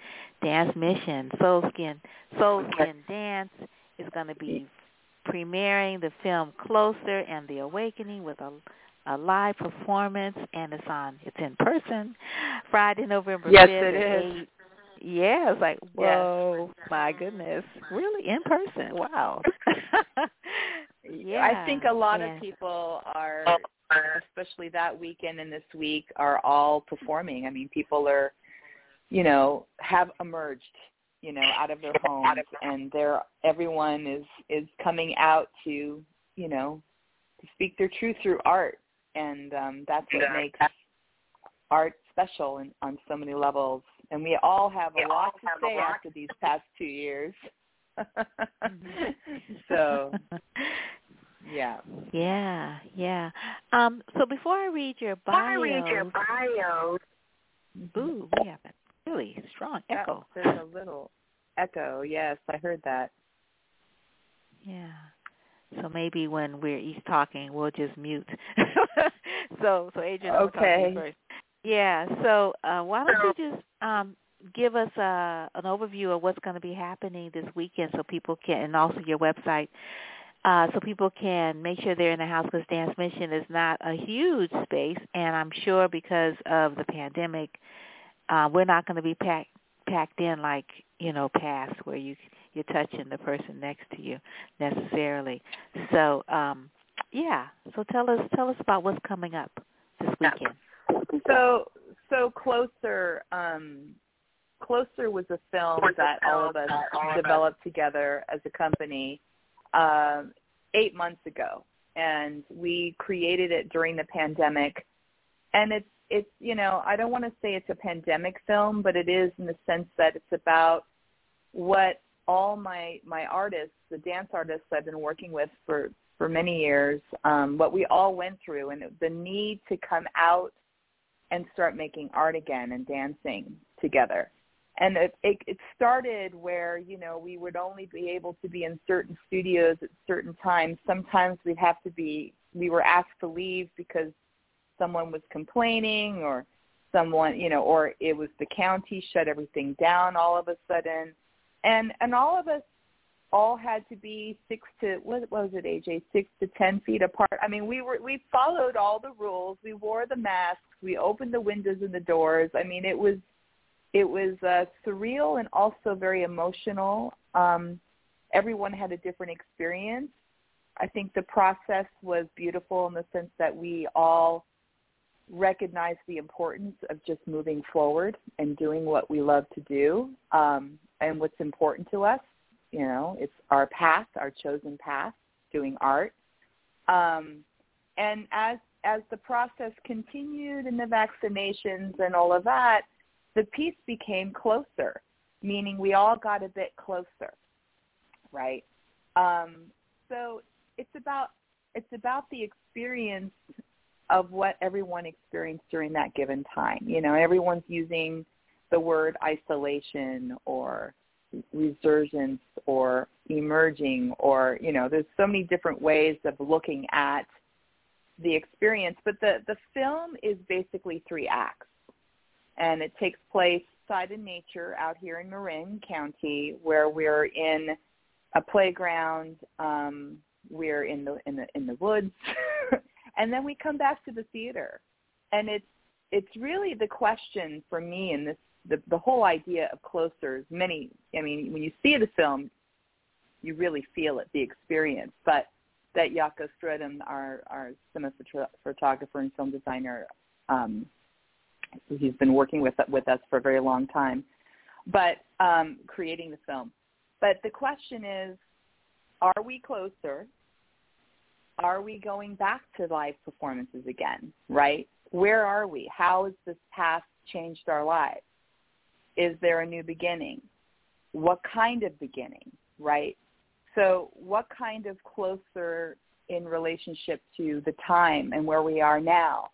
Dance Mission. Soul Skin Dance is going to be premiering the film Closer and The Awakening with a live performance, and it's in person Friday, November 5th. Yes, it is. Yeah, it's like, whoa, yes. My goodness. Really, in person, wow. Yeah, I think a lot of people are, especially that weekend and this week, are all performing. I mean, people are, have emerged, out of their homes, and everyone is coming out to, to speak their truth through art, and that's what makes art special on so many levels. And we all have a lot to say after these past 2 years. So, yeah. So before I read your bio, boo, we have a really strong echo. There's a little echo. Yes, I heard that. Yeah. So maybe when we're each talking, we'll just mute. So Adrian, I'll talk to you first. Yeah, so why don't you just give us an overview of what's going to be happening this weekend, so people can, and also your website, so people can make sure they're in the house, because Dance Mission is not a huge space, and I'm sure because of the pandemic, we're not going to be packed in like, past, where you're touching the person next to you necessarily. So, so tell us about what's coming up this weekend. So Closer, Closer was a film that all of us developed together as a company 8 months ago, and we created it during the pandemic. And it's I don't want to say it's a pandemic film, but it is in the sense that it's about what all my artists, the dance artists I've been working with for many years, what we all went through, and the need to come out and start making art again and dancing together. And it started where, we would only be able to be in certain studios at certain times. Sometimes we were asked to leave because someone was complaining, or someone, or it was the county shut everything down all of a sudden. And all of us all had to be 6 to 10 feet apart. I mean, we followed all the rules. We wore the masks. We opened the windows and the doors. I mean, it was surreal and also very emotional. Everyone had a different experience. I think the process was beautiful in the sense that we all recognized the importance of just moving forward and doing what we love to do, and what's important to us. It's our path, our chosen path, doing art. And as the process continued and the vaccinations and all of that, the piece became closer, meaning we all got a bit closer, right? So it's about the experience of what everyone experienced during that given time. Everyone's using the word isolation or resurgence or emerging, or there's so many different ways of looking at the experience, but the film is basically 3 acts, and it takes place outside in nature out here in Marin County, where we're in a playground, we're in the woods, and then we come back to the theater. And it's really the question for me in this, the whole idea of Closer is when you see the film, you really feel it, the experience. But that Jaco Stridham, our cinematographer and film designer, he's been working with us for a very long time, but creating the film. But the question is, are we closer? Are we going back to live performances again, right? Where are we? How has this past changed our lives? Is there a new beginning? What kind of beginning, right? So what kind of closer in relationship to the time and where we are now?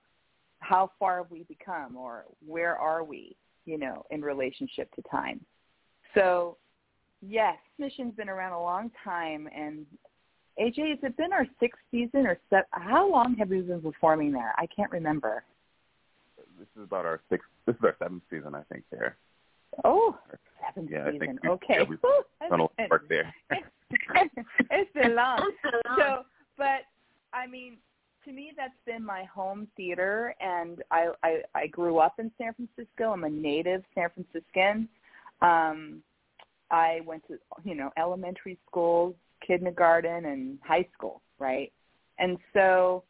How far have we become, or where are we, you know, in relationship to time? So, yes, Mission's been around a long time, and AJ, has it been our sixth season or seven? How long have we been performing there? I can't remember. This is about our sixth. This is our seventh season, I think. There. Oh, seventh season. I think okay. Yeah, we've done all the work there. It's been long. So, but I mean, to me, that's been my home theater, and I grew up in San Francisco. I'm a native San Franciscan. I went to elementary school, kindergarten, and high school, right? And so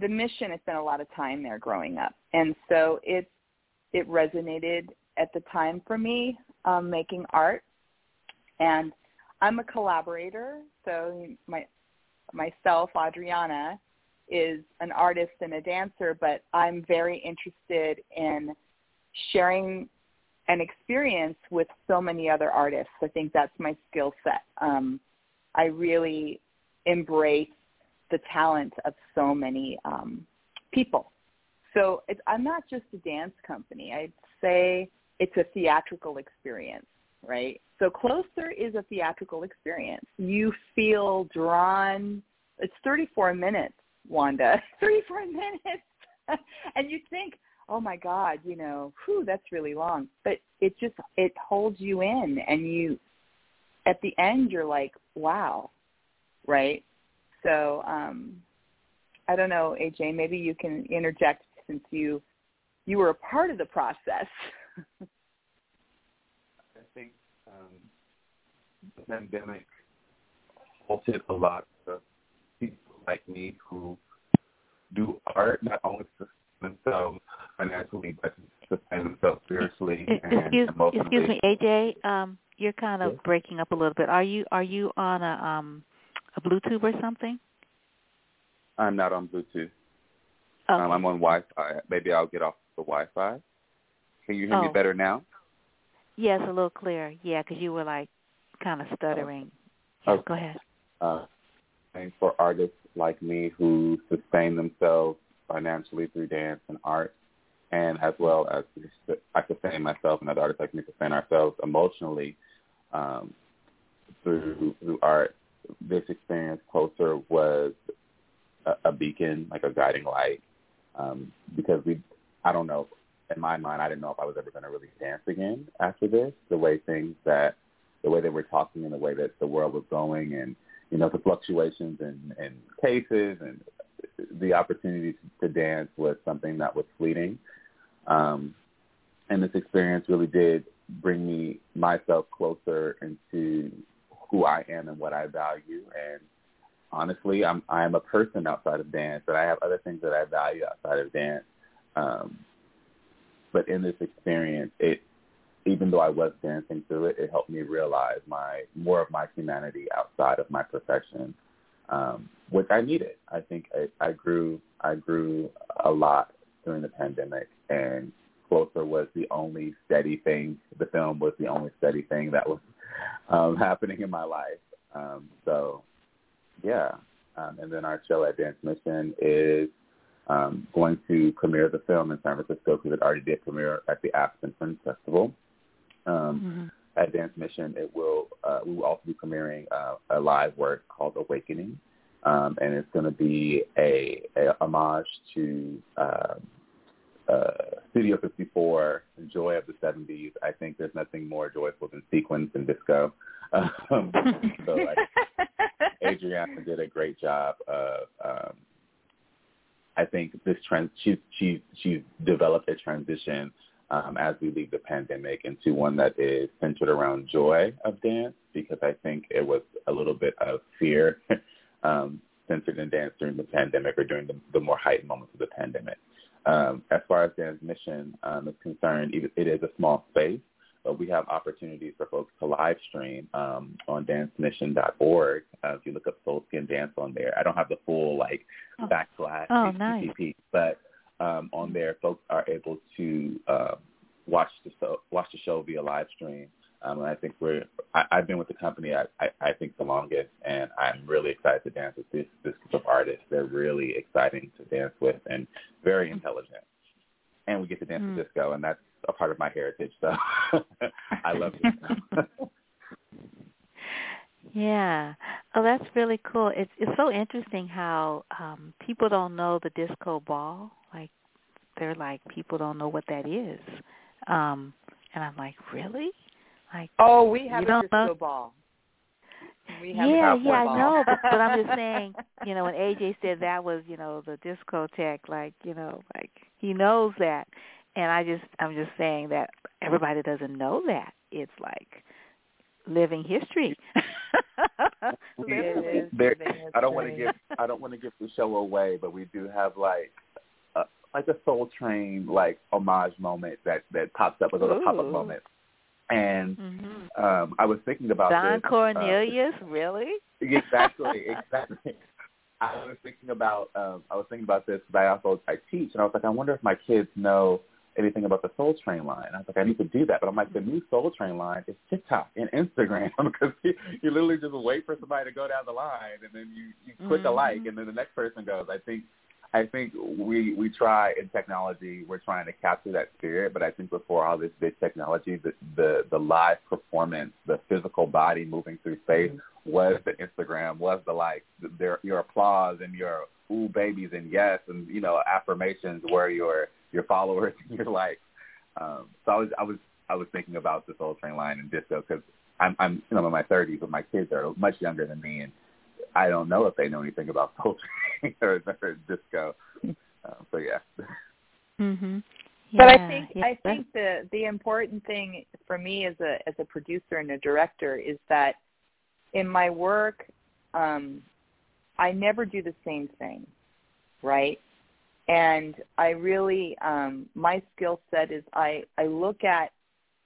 the Mission, I spent a lot of time there growing up. And so it resonated at the time for me, making art. And I'm a collaborator. So myself, Adriana, is an artist and a dancer, but I'm very interested in sharing an experience with so many other artists. I think that's my skill set. I really embrace the talent of so many people. So I'm not just a dance company. I'd say it's a theatrical experience, right? So Closer is a theatrical experience. You feel drawn. It's 34 minutes, Wanda. 34 minutes. And you think, oh, my God, that's really long. But it holds you in, and you – at the end, you're like, wow, right? So I don't know, AJ, maybe you can interject since you were a part of the process. I think the pandemic halted a lot of people like me who do art, not only to themselves financially, but to themselves spiritually and emotionally. Excuse me, AJ. You're kind of breaking up a little bit. Are you on a Bluetooth or something? I'm not on Bluetooth. Oh. I'm on Wi-Fi. Maybe I'll get off the Wi-Fi. Can you hear me better now? Yes, a little clearer. Yeah, because you were like kind of stuttering. Yeah, okay. Go ahead. For artists like me who sustain themselves financially through dance and art, and as well as I sustain myself and other artists like me sustain ourselves emotionally through art. This experience, Closer, was a beacon, like a guiding light, because I don't know, in my mind, I didn't know if I was ever going to really dance again after this, the way they were talking and the way that the world was going, and, the fluctuations and cases, and the opportunity to dance was something that was fleeting. And this experience really did bring myself closer into who I am and what I value. And honestly, I am a person outside of dance, but I have other things that I value outside of dance. But in this experience, even though I was dancing through it, it helped me realize more of my humanity outside of my profession, which I needed. I think I grew a lot during the pandemic, and Closer was the only steady thing. The film was the only steady thing that was happening in my life. And then our show at Dance Mission is going to premiere the film in San Francisco, because it already did premiere at the Aspen Film Festival. At Dance Mission, we will also be premiering a live work called Awakening, and it's going to be a homage to Studio 54, Joy of the 70s. I think there's nothing more joyful than sequins and disco. Adriana did a great job of, I think she's developed a transition as we leave the pandemic into one that is centered around joy of dance, because I think it was a little bit of fear centered in dance during the pandemic, or during the more heightened moments of the pandemic. As far as Dance Mission is concerned, it is a small space, but we have opportunities for folks to live stream on dancemission.org. If you look up Soul Skin Dance on there, I don't have the full backslash HTTP, nice. But on there, folks are able to watch the show via live stream. And I think I've been with the company, I think, the longest, and I'm really excited to dance with this group of artists. They're really exciting to dance with and very intelligent. And we get to dance to disco, and that's a part of my heritage, so I love disco. Yeah. Oh, that's really cool. It's so interesting how people don't know the disco ball. People don't know what that is. And I'm like, really? We have a disco ball. We have a ball. I know, but I'm just saying, when AJ said that was, the discotheque, he knows that, and I'm just saying that everybody doesn't know that. It's like living history. I don't want to give the show away, but we do have a Soul Train homage moment that pops up, a little pop up moment. And I was thinking about Don Cornelius, really? Exactly. I was thinking about this, but I teach, and I was like, I wonder if my kids know anything about the Soul Train line. I was like, I need to do that, but I'm like, the new Soul Train line is TikTok and Instagram, because you literally just wait for somebody to go down the line, and then you click a like, and then the next person goes. I think we try in technology, we're trying to capture that spirit, but I think before all this big technology, the live performance, the physical body moving through space was the Instagram, was the likes, your applause and your ooh babies and yes and affirmations were your followers and your likes. So I was thinking about the Soul Train line and disco, because I'm in my 30s, but my kids are much younger than me, and I don't know if they know anything about Soul Train or disco. So yeah. Mm-hmm. Yeah. But I think the important thing for me as a producer and a director is that in my work, I never do the same thing, right? And I really my skill set is I look at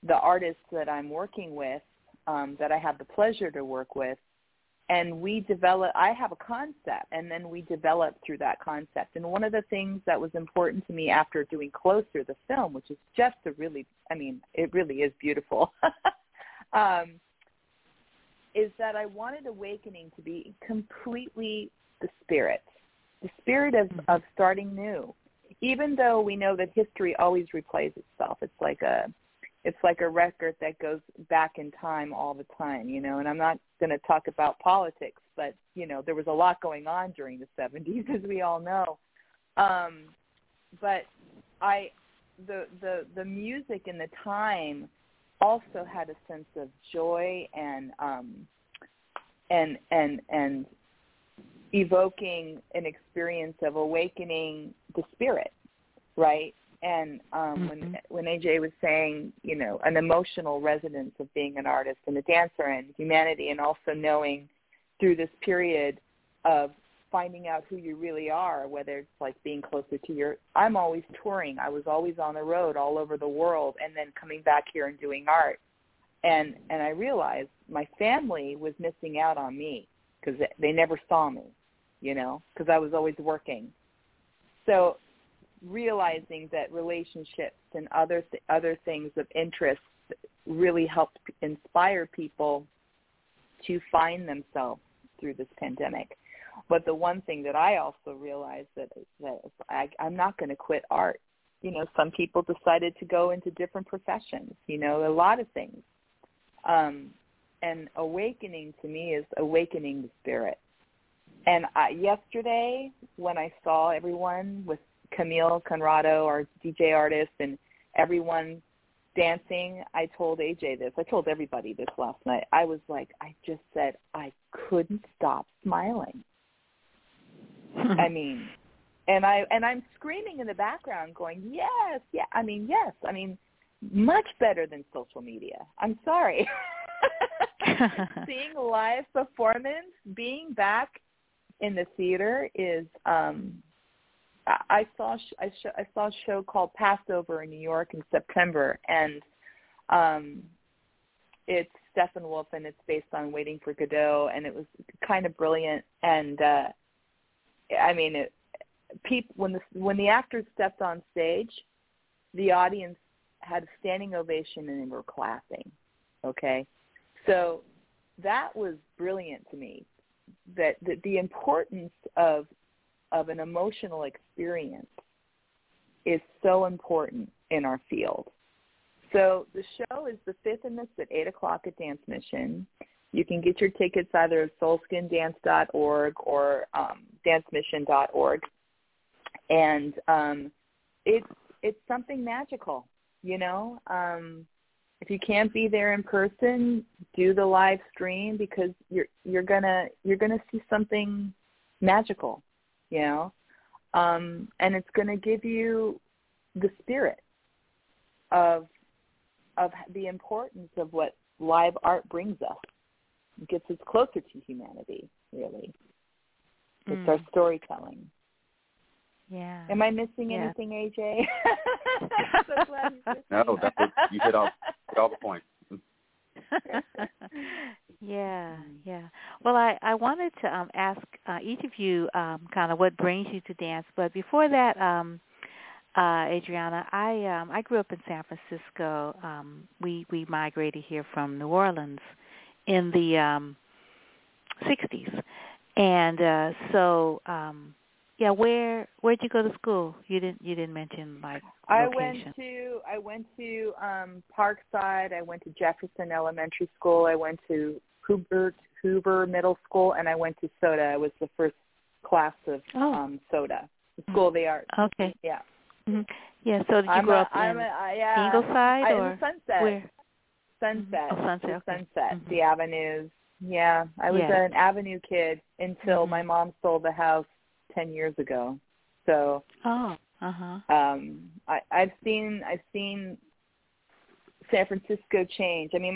the artists that I'm working with, that I have the pleasure to work with. And I have a concept, and then we develop through that concept. And one of the things that was important to me after doing Closer, the film, which is just it really is beautiful, is that I wanted Awakening to be completely the spirit of starting new. Even though we know that history always replays itself, it's like a record that goes back in time all the time, and I'm not going to talk about politics, but, there was a lot going on during the 70s, as we all know. But the music and the time also had a sense of joy and evoking an experience of awakening the spirit, right? And when AJ was saying, an emotional resonance of being an artist and a dancer and humanity, and also knowing through this period of finding out who you really are, whether it's being closer to I'm always touring. I was always on the road all over the world, and then coming back here and doing art. And I realized my family was missing out on me, because they never saw me, because I was always working. So realizing that relationships and other things of interest really helped inspire people to find themselves through this pandemic. But the one thing that I also realized that I'm not going to quit art. Some people decided to go into different professions, a lot of things. And awakening to me is awakening the spirit. And yesterday when I saw everyone with Camille Conrado, our DJ artist, and everyone dancing, I told AJ this. I told everybody this last night. I was like, I just said, I couldn't stop smiling. And I'm screaming in the background going, yes, yeah. I mean, yes. I mean, much better than social media. I'm sorry. Seeing live performance, being back in the theater is I saw a show called Passover in New York in September, and it's Steppenwolf, and it's based on Waiting for Godot, and it was kind of brilliant. And when the actors stepped on stage, the audience had a standing ovation and they were clapping. Okay, so that was brilliant to me. That the importance of an emotional experience is so important in our field. So the show is the 5th and this at 8 o'clock at Dance Mission. You can get your tickets either at soulskindance.org or dancemission.org. And it's something magical, you know. If you can't be there in person, do the live stream, because you're gonna see something magical, you know. And it's gonna give you the spirit of the importance of what live art brings us. It gets us closer to humanity, really. It's our storytelling. Yeah. Am I missing anything, AJ? I'm so glad you missed me. No, you hit all the points. Yeah. Well, I wanted to ask each of you kind of what brings you to dance, but before that, Adriana, I grew up in San Francisco. We migrated here from New Orleans in the 60s, and so. Where'd you go to school? You didn't mention like location. I went to Parkside. I went to Jefferson Elementary School. I went to Hoover Middle School, and I went to SOTA. I was the first class of SOTA, the School of the Arts. Okay. Yeah. Mm-hmm. Yeah. So did you grow up in Ingleside or Sunset? Where? Sunset. Mm-hmm. Oh, Sunset. Okay. Sunset. Mm-hmm. The Avenues. Yeah, I was an Avenue kid until my mom sold the house 10 years ago, so I've seen San Francisco change. I mean,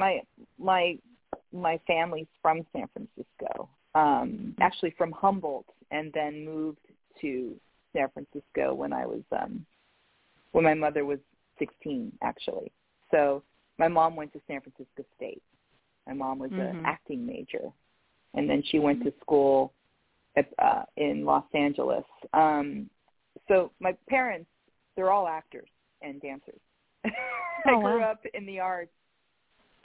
my family's from San Francisco, actually from Humboldt, and then moved to San Francisco when I was when my mother was 16, actually. So my mom went to San Francisco State. My mom was an acting major, and then she went to school in Los Angeles. So my parents, they're all actors and dancers. I grew up in the arts,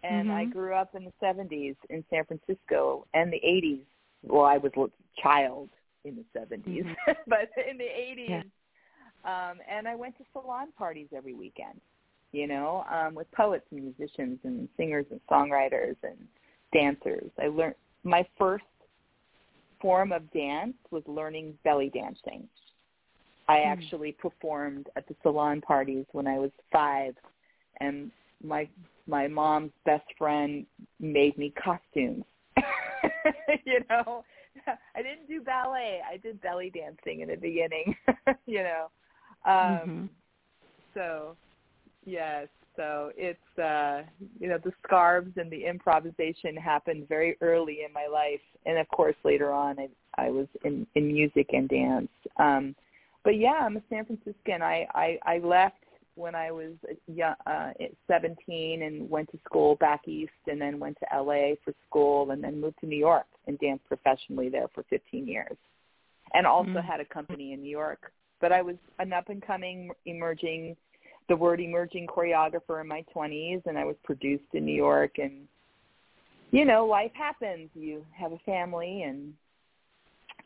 and I grew up in the 70s in San Francisco and the 80s. Well, I was a child in the 70s, but in the 80s. Yeah. And I went to salon parties every weekend, you know, with poets and musicians and singers and songwriters and dancers. I learned my first form of dance was learning belly dancing. I actually performed at the salon parties when I was 5, and my mom's best friend made me costumes. You know, I didn't do ballet. I did belly dancing in the beginning. You know, so yes. So it's, you know, the scarves and the improvisation happened very early in my life. And, of course, later on I was in music and dance. But, yeah, I'm a San Franciscan. I left when I was 17 and went to school back east, and then went to L.A. for school, and then moved to New York and danced professionally there for 15 years. And also had a company in New York. But I was an up-and-coming, emerging choreographer in my 20s, and I was produced in New York, and, you know, life happens. You have a family, and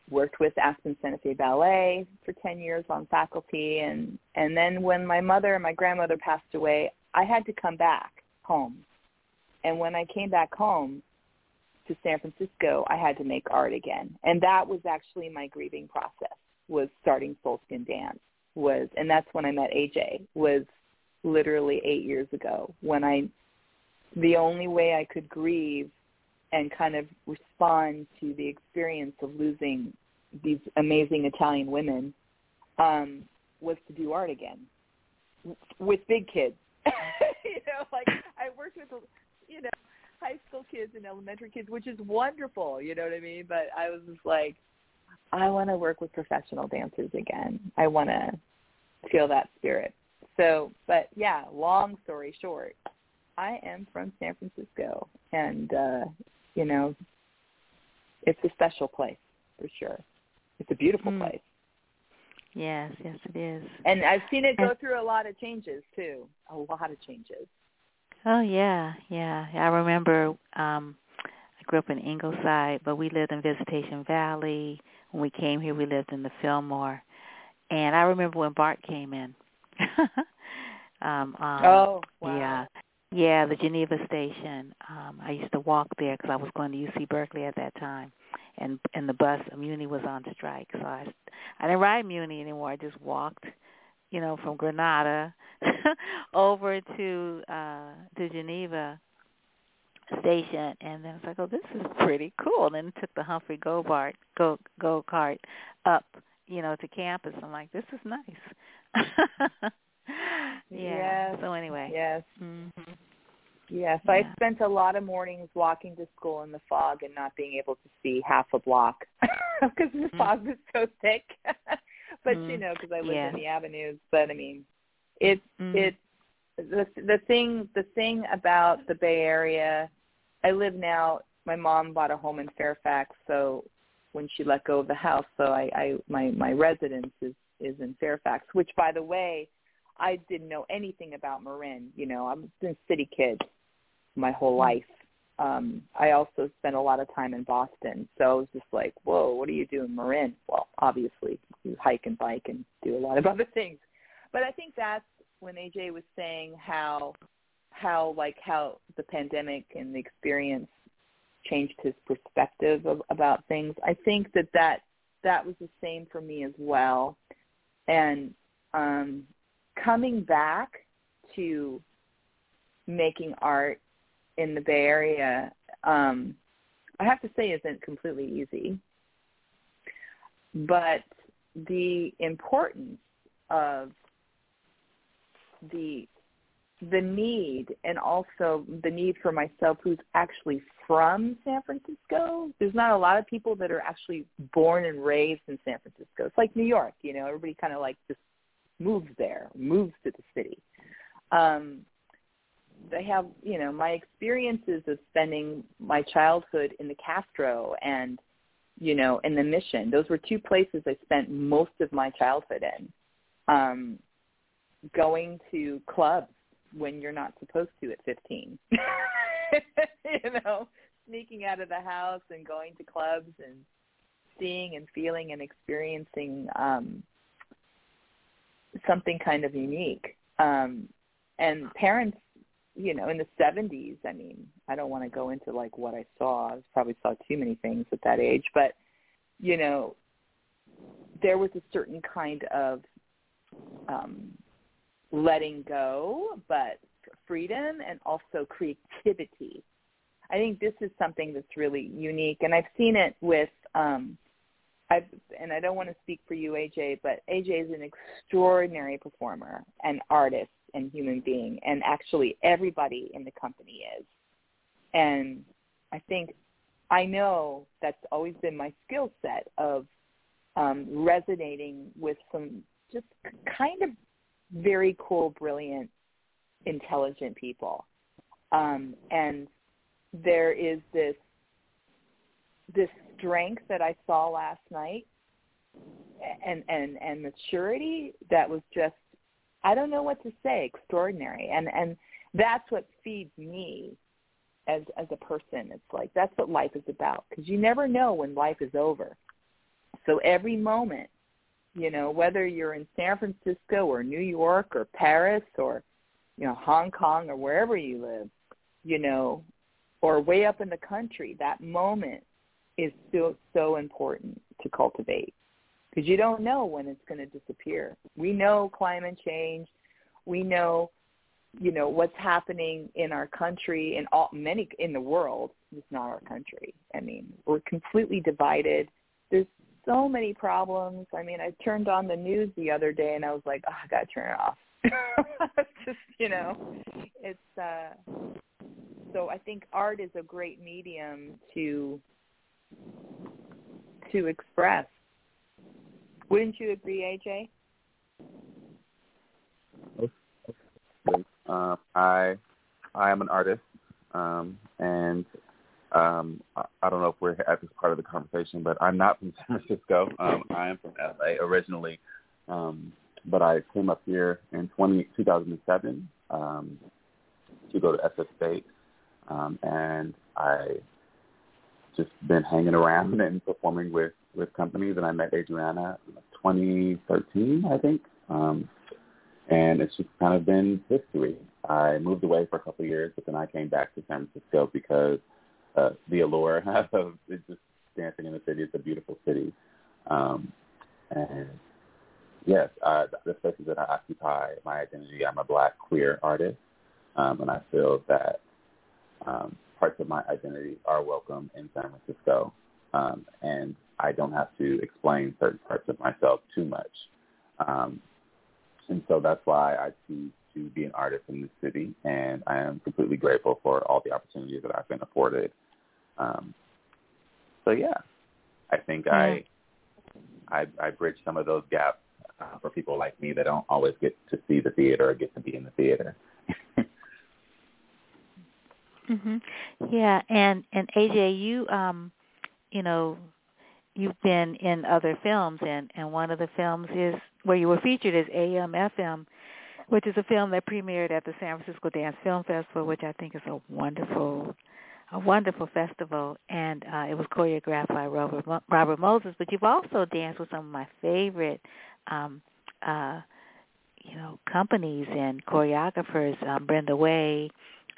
worked with Aspen Santa Fe Ballet for 10 years on faculty, and then when my mother and my grandmother passed away, I had to come back home. And when I came back home to San Francisco, I had to make art again. And that was actually my grieving process, was starting Soul Skin Dance. And that's when I met AJ, was literally 8 years ago, when the only way I could grieve and kind of respond to the experience of losing these amazing Italian women was to do art again with big kids. work with, you know, high school kids and elementary kids, which is wonderful, you know what I mean? But I was just like, I want to work with professional dancers again. I want to feel that spirit. So, but yeah, long story short, I am from San Francisco, and, you know, it's a special place for sure. It's a beautiful place. Yes, yes, it is. And I've seen it go through a lot of changes, too, a lot of changes. Oh, yeah, yeah. I remember I grew up in Ingleside, but we lived in Visitation Valley. When we came here, we lived in the Fillmore. And I remember when Bart came in. Oh, wow. Yeah, yeah, the Geneva Station. I used to walk there because I was going to UC Berkeley at that time. And the bus, Muni was on strike, so I didn't ride Muni anymore. I just walked, you know, from Granada over to Geneva Station, and then I was like, oh, this is pretty cool. And then took the Humphrey go-kart up, you know, to campus. I'm like, this is nice. Yeah. Yes. So anyway. Yes. Mm-hmm. Yes, yeah. I spent a lot of mornings walking to school in the fog and not being able to see half a block because the fog was so thick. But, you know, because I lived in the avenues. But, I mean, it's the thing about the Bay Area, I live now, my mom bought a home in Fairfax, so when she let go of the house, so my residence is in Fairfax, which, by the way, I didn't know anything about Marin. You know, I'm a city kid my whole life. I also spent a lot of time in Boston, so I was just like, whoa, what do you do in Marin? Well, obviously, you hike and bike and do a lot of other things. But I think that's when AJ was saying how the pandemic and the experience changed his perspective about things. I think that was the same for me as well. And coming back to making art in the Bay Area, I have to say, isn't completely easy. But the importance of the need, and also the need for myself, who's actually from San Francisco. There's not a lot of people that are actually born and raised in San Francisco. It's like New York, you know, everybody kind of like just moves to the city. They have, you know, my experiences of spending my childhood in the Castro and, you know, in the Mission. Those were two places I spent most of my childhood in. Going to clubs when you're not supposed to at 15. You know, sneaking out of the house and going to clubs and seeing and feeling and experiencing something kind of unique. And parents, you know, in the 70s, I mean, I don't want to go into like what I saw. I probably saw too many things at that age, but, you know, there was a certain kind of letting go, but freedom and also creativity. I think this is something that's really unique. And I've seen it with, and I don't want to speak for you, AJ, but AJ is an extraordinary performer and artist and human being, and actually everybody in the company is. And I know that's always been my skill set of resonating with some just kind of very cool, brilliant, intelligent people. And there is this strength that I saw last night and maturity that was just, I don't know what to say, extraordinary. And that's what feeds me as a person. It's like, that's what life is about, because you never know when life is over. So every moment, you know, whether you're in San Francisco or New York or Paris or, you know, Hong Kong or wherever you live, you know, or way up in the country, that moment is still so important to cultivate, because you don't know when it's going to disappear. We know climate change. We know, you know, what's happening in our country and many in the world. It's not our country. I mean, we're completely divided. There's so many problems. I mean, I turned on the news the other day and I was like, oh, I got to turn it off. Just, you know, it's So I think art is a great medium to express. Wouldn't you agree, AJ? I am an artist, and I don't know if we're at this part of the conversation, but I'm not from San Francisco. I am from LA originally, but I came up here in 2007 to go to SF State, and I just been hanging around and performing with companies, and I met Adriana in 2013, I think, and it's just kind of been history. I moved away for a couple of years, but then I came back to San Francisco because the allure of just dancing in the city. It's a beautiful city. And yes, the spaces that I occupy, my identity, I'm a Black queer artist, and I feel that parts of my identity are welcome in San Francisco, and I don't have to explain certain parts of myself too much. And so that's why I choose to be an artist in this city, and I am completely grateful for all the opportunities that I've been afforded. So yeah, I think I bridge some of those gaps for people like me that don't always get to see the theater or get to be in the theater. Mhm. Yeah, and AJ, you've been in other films, and one of the films is where you were featured is AM/FM, which is a film that premiered at the San Francisco Dance Film Festival, which I think is a wonderful festival, and it was choreographed by Robert Moses. But you've also danced with some of my favorite, companies and choreographers: Brenda Way,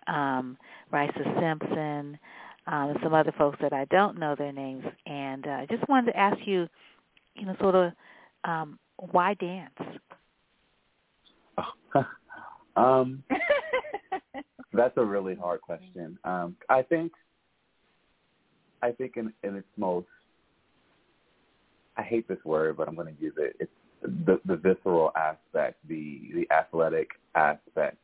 Risa Simpson, and some other folks that I don't know their names. And I just wanted to ask you, sort of, why dance? That's a really hard question. I think in its most, I hate this word, but I'm going to use it. It's the visceral aspect, the athletic aspect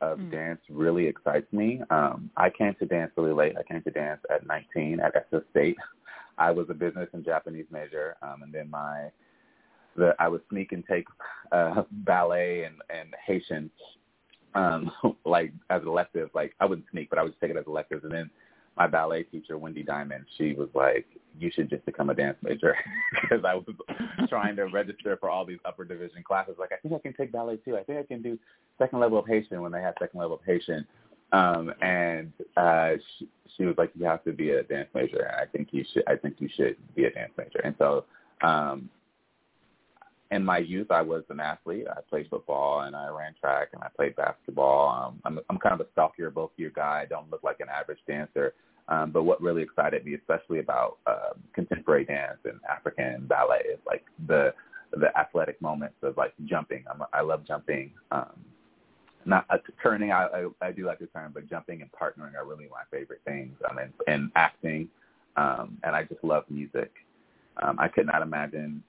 of dance really excites me. I came to dance really late. I came to dance at 19 at SF State. I was a business and Japanese major, and then I would sneak and take ballet and Haitian, like as electives. Like I wouldn't sneak, but I would just take it as electives. And then my ballet teacher, Wendy Diamond, she was like, "You should just become a dance major," because I was trying to register for all these upper division classes. Like, I think I can take ballet too. I think I can do second level of Haitian when they have second level of Haitian. She was like, "You have to be a dance major. I think you should be a dance major." And so, in my youth, I was an athlete. I played football, and I ran track, and I played basketball. I'm kind of a stockier, bulkier guy. I don't look like an average dancer. But what really excited me, especially about contemporary dance and African ballet, is like the athletic moments of like jumping. I love jumping. Turning, I do like to turn, but jumping and partnering are really my favorite things. And acting, and I just love music. I could not imagine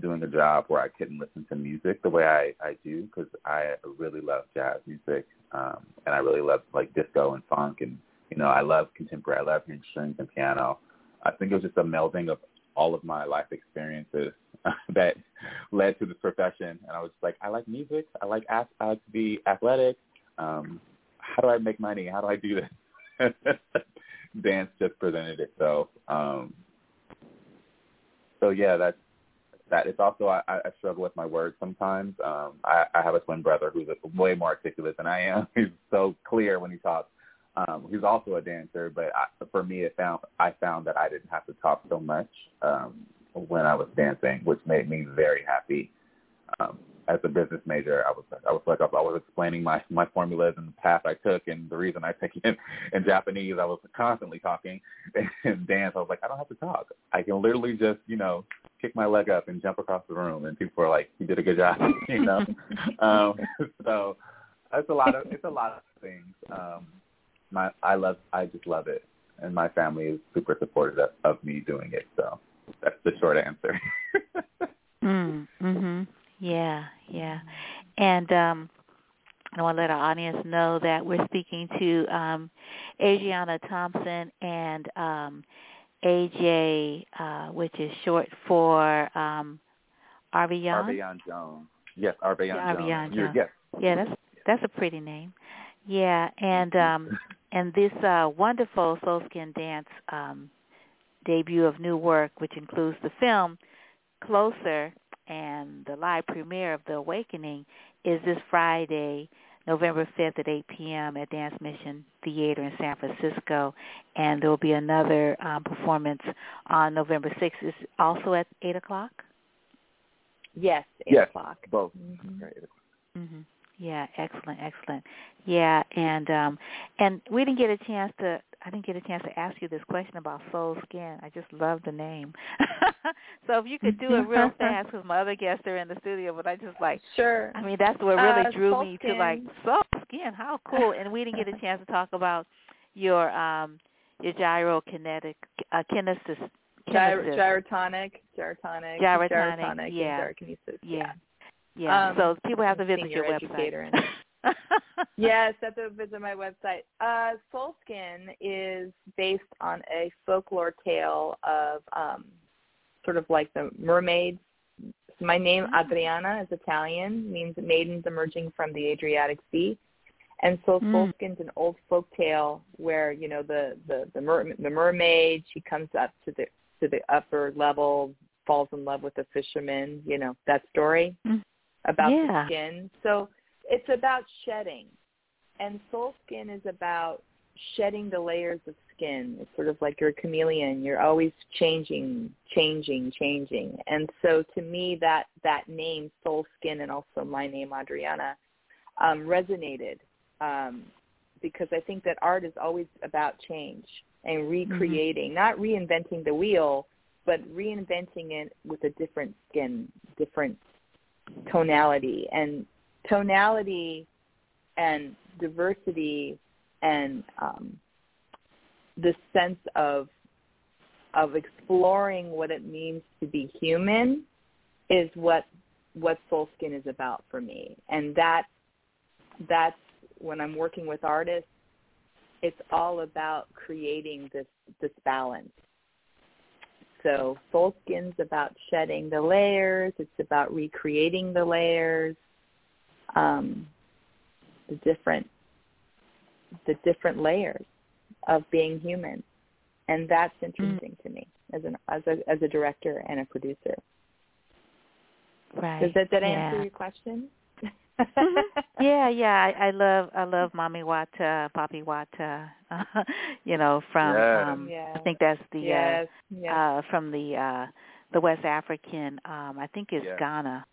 doing a job where I couldn't listen to music the way I do, because I really love jazz music, and I really love like disco and funk, and I love contemporary. I love hearing strings and piano. I think it was just a melding of all of my life experiences that led to this profession, and I was just like, I like music, I like to be athletic. How do I make money? How do I do this? Dance just presented itself. So yeah, that's that. It's also, I struggle with my words sometimes. I have a twin brother who's way more articulate than I am. He's so clear when he talks. He's also a dancer, but for me, I found that I didn't have to talk so much when I was dancing, which made me very happy. As a business major, I was explaining my formulas and the path I took and the reason I took it in Japanese. I was constantly talking. In dance, I was like, I don't have to talk. I can literally just, kick my leg up and jump across the room, and people are like, you did a good job, So it's a lot of things. I just love it, and my family is super supportive of me doing it. So that's the short answer. Mm-hmm. Yeah. And I want to let our audience know that we're speaking to Adriana Thompson and AJ, which is short for Arbeyon. Arbeyon Jones. Yes, Arbeyon Jones. Jones. Yes. Yeah, that's a pretty name. Yeah, and this wonderful Soul Skin Dance debut of new work, which includes the film Closer and the live premiere of The Awakening, is this Friday, November 5th at 8 p.m. at Dance Mission Theater in San Francisco. And there will be another performance on November 6th. It's also at 8 o'clock? Yes, 8 yes, o'clock. Both. Mm-hmm. Okay, 8 o'clock. Mm-hmm. Yeah, excellent. Yeah, and we didn't get a chance to, I didn't get a chance to ask you this question about Soul Skin. I just love the name. So if you could do it real fast, because my other guests are in the studio, but I just like, sure. I mean, that's what really drew me to like Soul Skin. How cool! And we didn't get a chance to talk about your gyrokinetic, kinesis, gyrotonic, yeah, and gyrokinesis, yeah. Yeah, so people have to visit your website. Yes, have to visit my website. Soul Skin is based on a folklore tale of sort of like the mermaids. So my name, Adriana, is Italian, means maidens emerging from the Adriatic Sea. And so Soul Skin's an old folk tale where, you know, the mermaid, she comes up to the upper level, falls in love with a fisherman, you know, that story. About the skin. So it's about shedding. And Soul Skin is about shedding the layers of skin. It's sort of like you're a chameleon. You're always changing. And so to me, that name, Soul Skin, and also my name, Adriana, resonated because I think that art is always about change and recreating, not reinventing the wheel, but reinventing it with a different skin, different tonality. And tonality and diversity and the sense of exploring what it means to be human is what Soul Skin is about for me. And that's when I'm working with artists, it's all about creating this balance. So Soul Skin's about shedding the layers. It's about recreating the layers, the different layers of being human, and that's interesting to me as a director and a producer. Right. Does that answer your question? Yeah. I love Mommy Wata, Papi Wata. You know, from I think that's the from the West African. I think it's Ghana.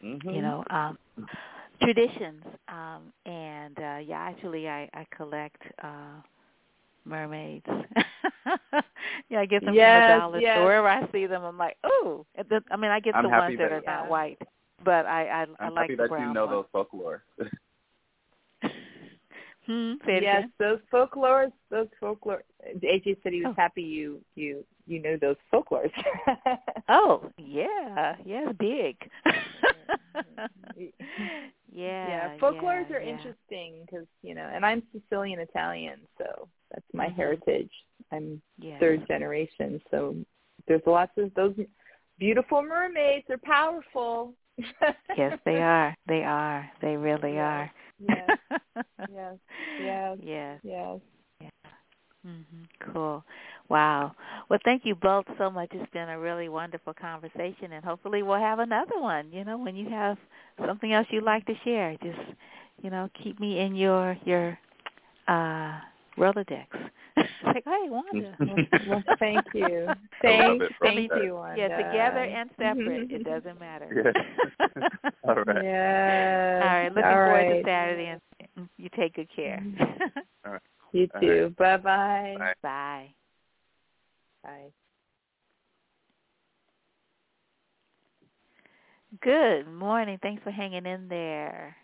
You know, traditions. And actually, I collect mermaids. I get them from the dollar store. Wherever I see them, I'm like, ooh. I mean, I get the ones that are not white. But I like the brown. I'm happy that you know those folklore. Yes, those folklores. AJ said he was happy you know those folklores. Big. Yeah, folklores are interesting because, you know, and I'm Sicilian Italian, so that's my heritage. I'm third generation, so there's lots of those beautiful mermaids. They're powerful. Yes, they are. They really are. Yes. Cool. Wow. Well, thank you both so much. It's been a really wonderful conversation, and hopefully we'll have another one. You know, when you have something else you'd like to share, just, you know, keep me in your Rolodex. Like, hey, Wanda. Well, thank you. Thank you, Wanda. Yeah, together and separate. It doesn't matter. Yeah. All right. Yes. All right. Looking forward to Saturday, and you take good care. All right. You too. Right. Bye-bye. Bye. Good morning. Thanks for hanging in there.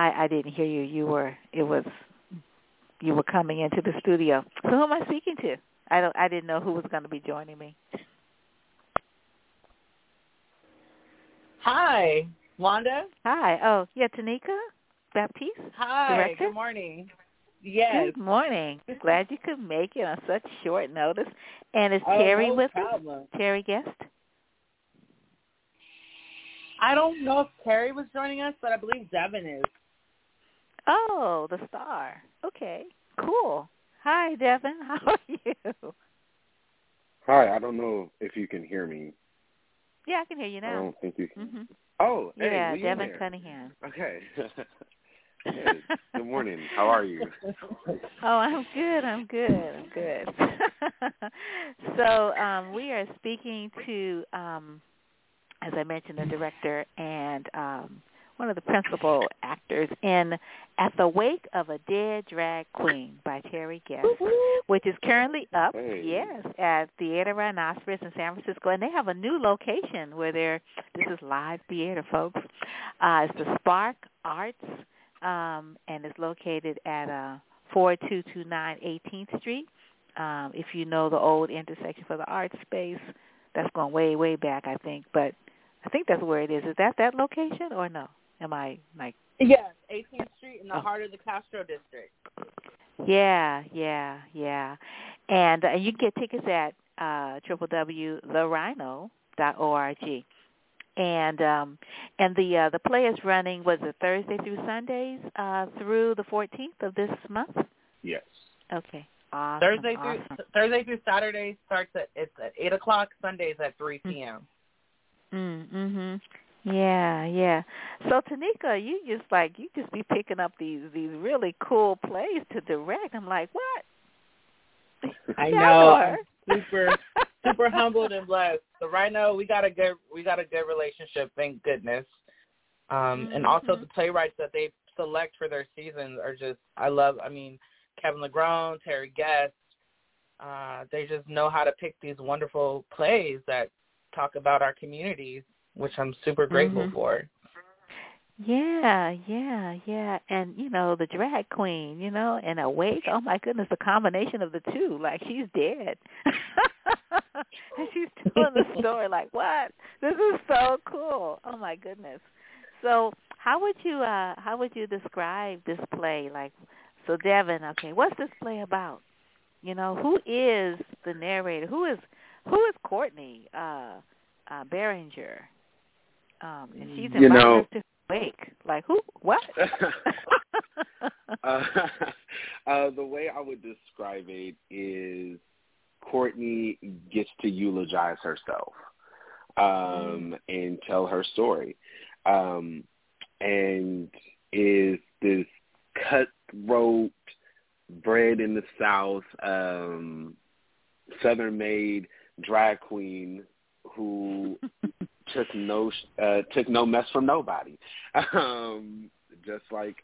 I didn't hear you. You were coming into the studio. So who am I speaking to? I didn't know who was going to be joining me. Hi. Wanda? Hi. Oh, yeah, Tanika Baptiste? Hi. Director? Good morning. Yes. Good morning. Glad you could make it on such short notice. And is Terry with us? Terry Guest? I don't know if Terry was joining us, but I believe Devin is. Oh, the star. Okay. Cool. Hi, Devin. How are you? Hi. I don't know if you can hear me. Yeah, I can hear you now. I don't think you can. Mm-hmm. Oh, hey. Yeah, Devin Cunningham. Okay. Hey, good morning. How are you? Oh, I'm good. So we are speaking to, as I mentioned, the director and one of the principal actors in At the Wake of a Dead Drag Queen by Terry Guest, which is currently up, yes, at Theater Rhinoceros in San Francisco. And they have a new location where they're, this is live theater, folks. It's the Spark Arts, and it's located at 4229 18th Street. If you know the old intersection for the art space, that's going way, way back, I think. But I think that's where it is. Is that location or no? Am I like? Yes, 18th Street in the heart of the Castro District. Yeah. And you can get tickets at www.therhino.org. And the play is running, was it Thursday through Sundays through the 14th of this month? Yes. Okay. Awesome. Thursday through Saturday starts at 8:00. Sundays at 3 p.m. Mm-hmm. Yeah. So Tanika, you just be picking up these really cool plays to direct. I'm like, what? I know. I'm super humbled and blessed. So right now we got a good relationship, thank goodness. And also the playwrights that they select for their seasons are just Kevin Legrone, Terry Guest, they just know how to pick these wonderful plays that talk about our communities, which I'm super grateful for. Yeah. And, the drag queen, and Awake, oh, my goodness, the combination of the two. Like, she's dead. And she's telling the story like, what? This is so cool. Oh, my goodness. So how would you describe this play? Like, so, Devin, okay, what's this play about? Who is the narrator? Who is Courtney Behringer? And she's in to Wake. Like, who? What? The way I would describe it is Courtney gets to eulogize herself and tell her story, and is this cutthroat, bred in the South, Southern-made drag queen who took no mess from nobody, just like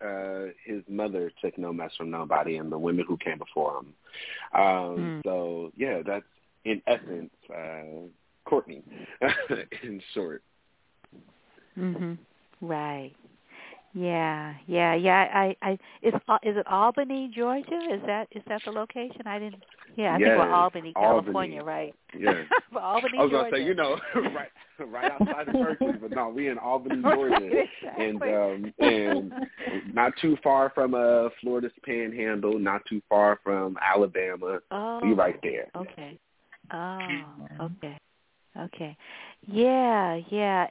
his mother took no mess from nobody and the women who came before him. So yeah, that's in essence Courtney, in short. Mhm. Right. Yeah. Is it Albany, Georgia? Is that the location? I think we're Albany, California, right? Yeah. But Albany, Georgia. I was going to say, right outside of Berkeley, but no, we in Albany, Georgia, exactly. And not too far from Florida's Panhandle, not too far from Alabama. Oh, we right there. Okay. Oh, okay. Okay. Yeah.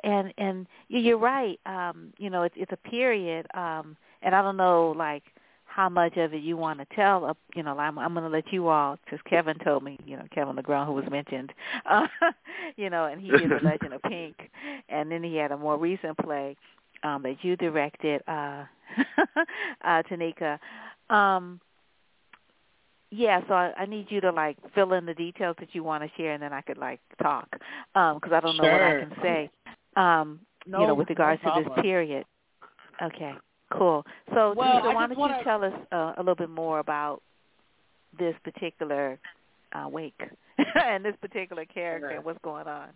And you're right. It's a period. And I don't know, like, how much of it you want to tell. I'm going to let you all, because Kevin told me, Kevin Legrone, who was mentioned, and he did The Legend of Pink. And then he had a more recent play that you directed, Tanika. Yeah, so I need you to, like, fill in the details that you want to share, and then I could, like, talk, because I don't know what I can say, with regards to this period. Okay, cool. So, why don't you tell us a little bit more about this particular Wake and this particular character and what's going on?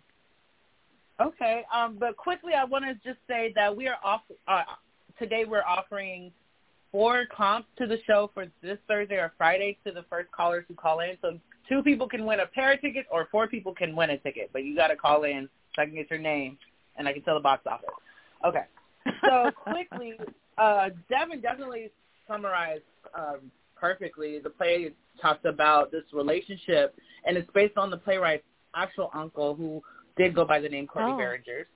Okay, but quickly I want to just say that we are today we're offering 4 comps to the show for this Thursday or Friday to the first callers who call in. So 2 people can win a pair of tickets, or 4 people can win a ticket. But you got to call in so I can get your name and I can tell the box office. Okay. So quickly, Devin definitely summarized perfectly. The play talks about this relationship, and it's based on the playwright's actual uncle, who did go by the name Courtney Barringer,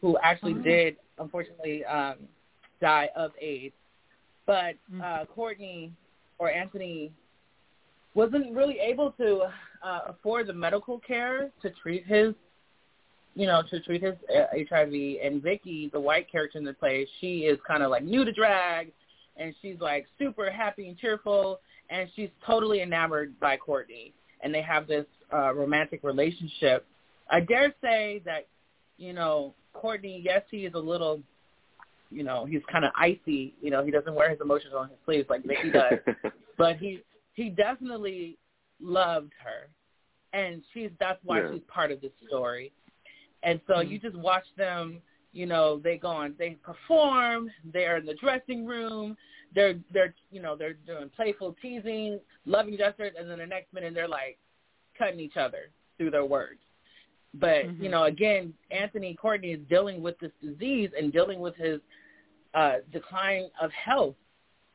who actually did, unfortunately, die of AIDS. But Courtney, or Anthony, wasn't really able to afford the medical care to treat his, you know, to treat his HIV. And Vicky, the white character in the play, she is kind of like new to drag, and she's like super happy and cheerful, and she's totally enamored by Courtney. And they have this romantic relationship. I dare say that, you know, Courtney, yes, he is a little, you know, he's kind of icy. You know, he doesn't wear his emotions on his sleeves like Vicky does. But he definitely loved her, and that's why she's part of this story. And so you just watch them, you know, they go on, they perform, they're in the dressing room, they're doing playful teasing, loving gestures, and then the next minute they're like cutting each other through their words. But, you know, again, Anthony Courtney is dealing with this disease and dealing with his decline of health,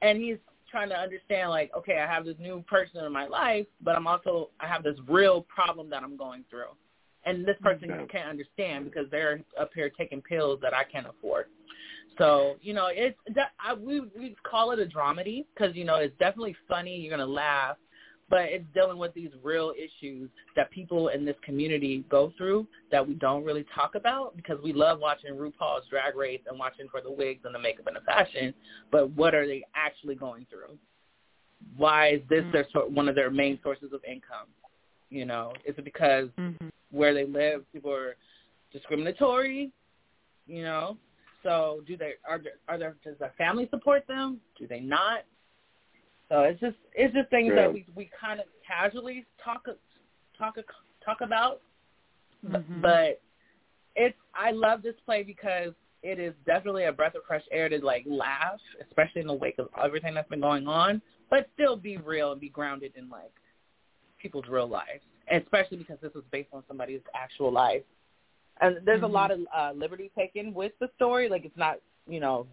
and he's trying to understand, like, okay, I have this new person in my life, but I have this real problem that I'm going through. And this person can't understand because they're up here taking pills that I can't afford. So, you know, we call it a dramedy because, you know, it's definitely funny. You're going to laugh. But it's dealing with these real issues that people in this community go through that we don't really talk about because we love watching RuPaul's Drag Race and watching for the wigs and the makeup and the fashion. But what are they actually going through? Why is this one of their main sources of income? You know, is it because where they live, people are discriminatory? You know, so does their family support them? Do they not? So it's just things that we kind of casually talk about, but I love this play because it is definitely a breath of fresh air to like laugh, especially in the wake of everything that's been going on, but still be real and be grounded in like people's real lives, especially because this was based on somebody's actual life. And there's a lot of liberty taken with the story, like it's not, you know,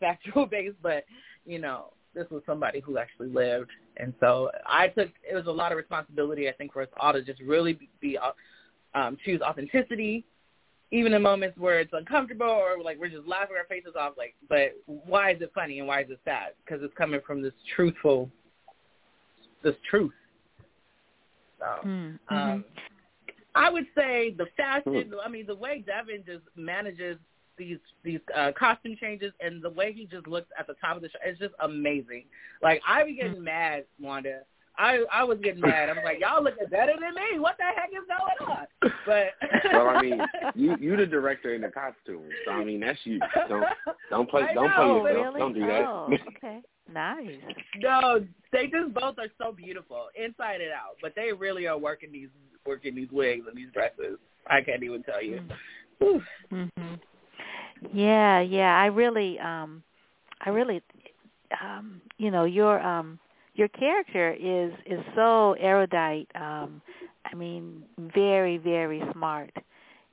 factual based, but you know, this was somebody who actually lived. And so it was a lot of responsibility, I think, for us all to just really be choose authenticity, even in moments where it's uncomfortable or like we're just laughing our faces off. Like, but why is it funny and why is it sad? Because it's coming from this truth. So I would say the fashion. I mean, the way Devin just manages these costume changes and the way he just looks at the top of the show, it's just amazing. Like, I was getting mad, Wanda. I was getting mad. I was like, y'all looking better than me. What the heck is going on? But well, I mean, you the director in the costume, so I mean that's you. Don't play yourself. Really? Don't do that. Oh, okay. Nice. No, they just both are so beautiful, inside and out. But they really are working these wigs and these dresses. I can't even tell you. Yeah. I really, you know, your character is so erudite. I mean, very, very smart,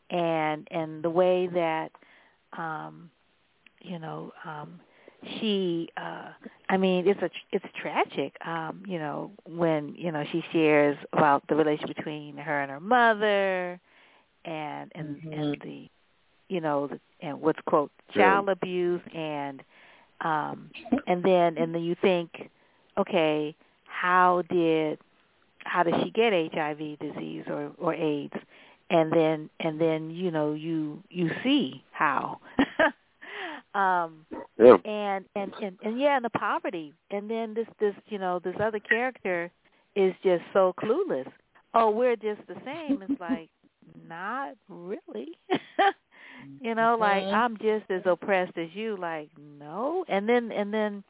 and the way that, you know, she. I mean, it's tragic. You know, when you know she shares about the relationship between her and her mother, and the. You know, and what's quote child abuse, and then you think, okay, how did she get HIV disease or AIDS, and then you know you see how, and the poverty, and then this you know this other character is just so clueless. Oh, we're just the same. It's like not really. You know, like I'm just as oppressed as you. Like no, and then,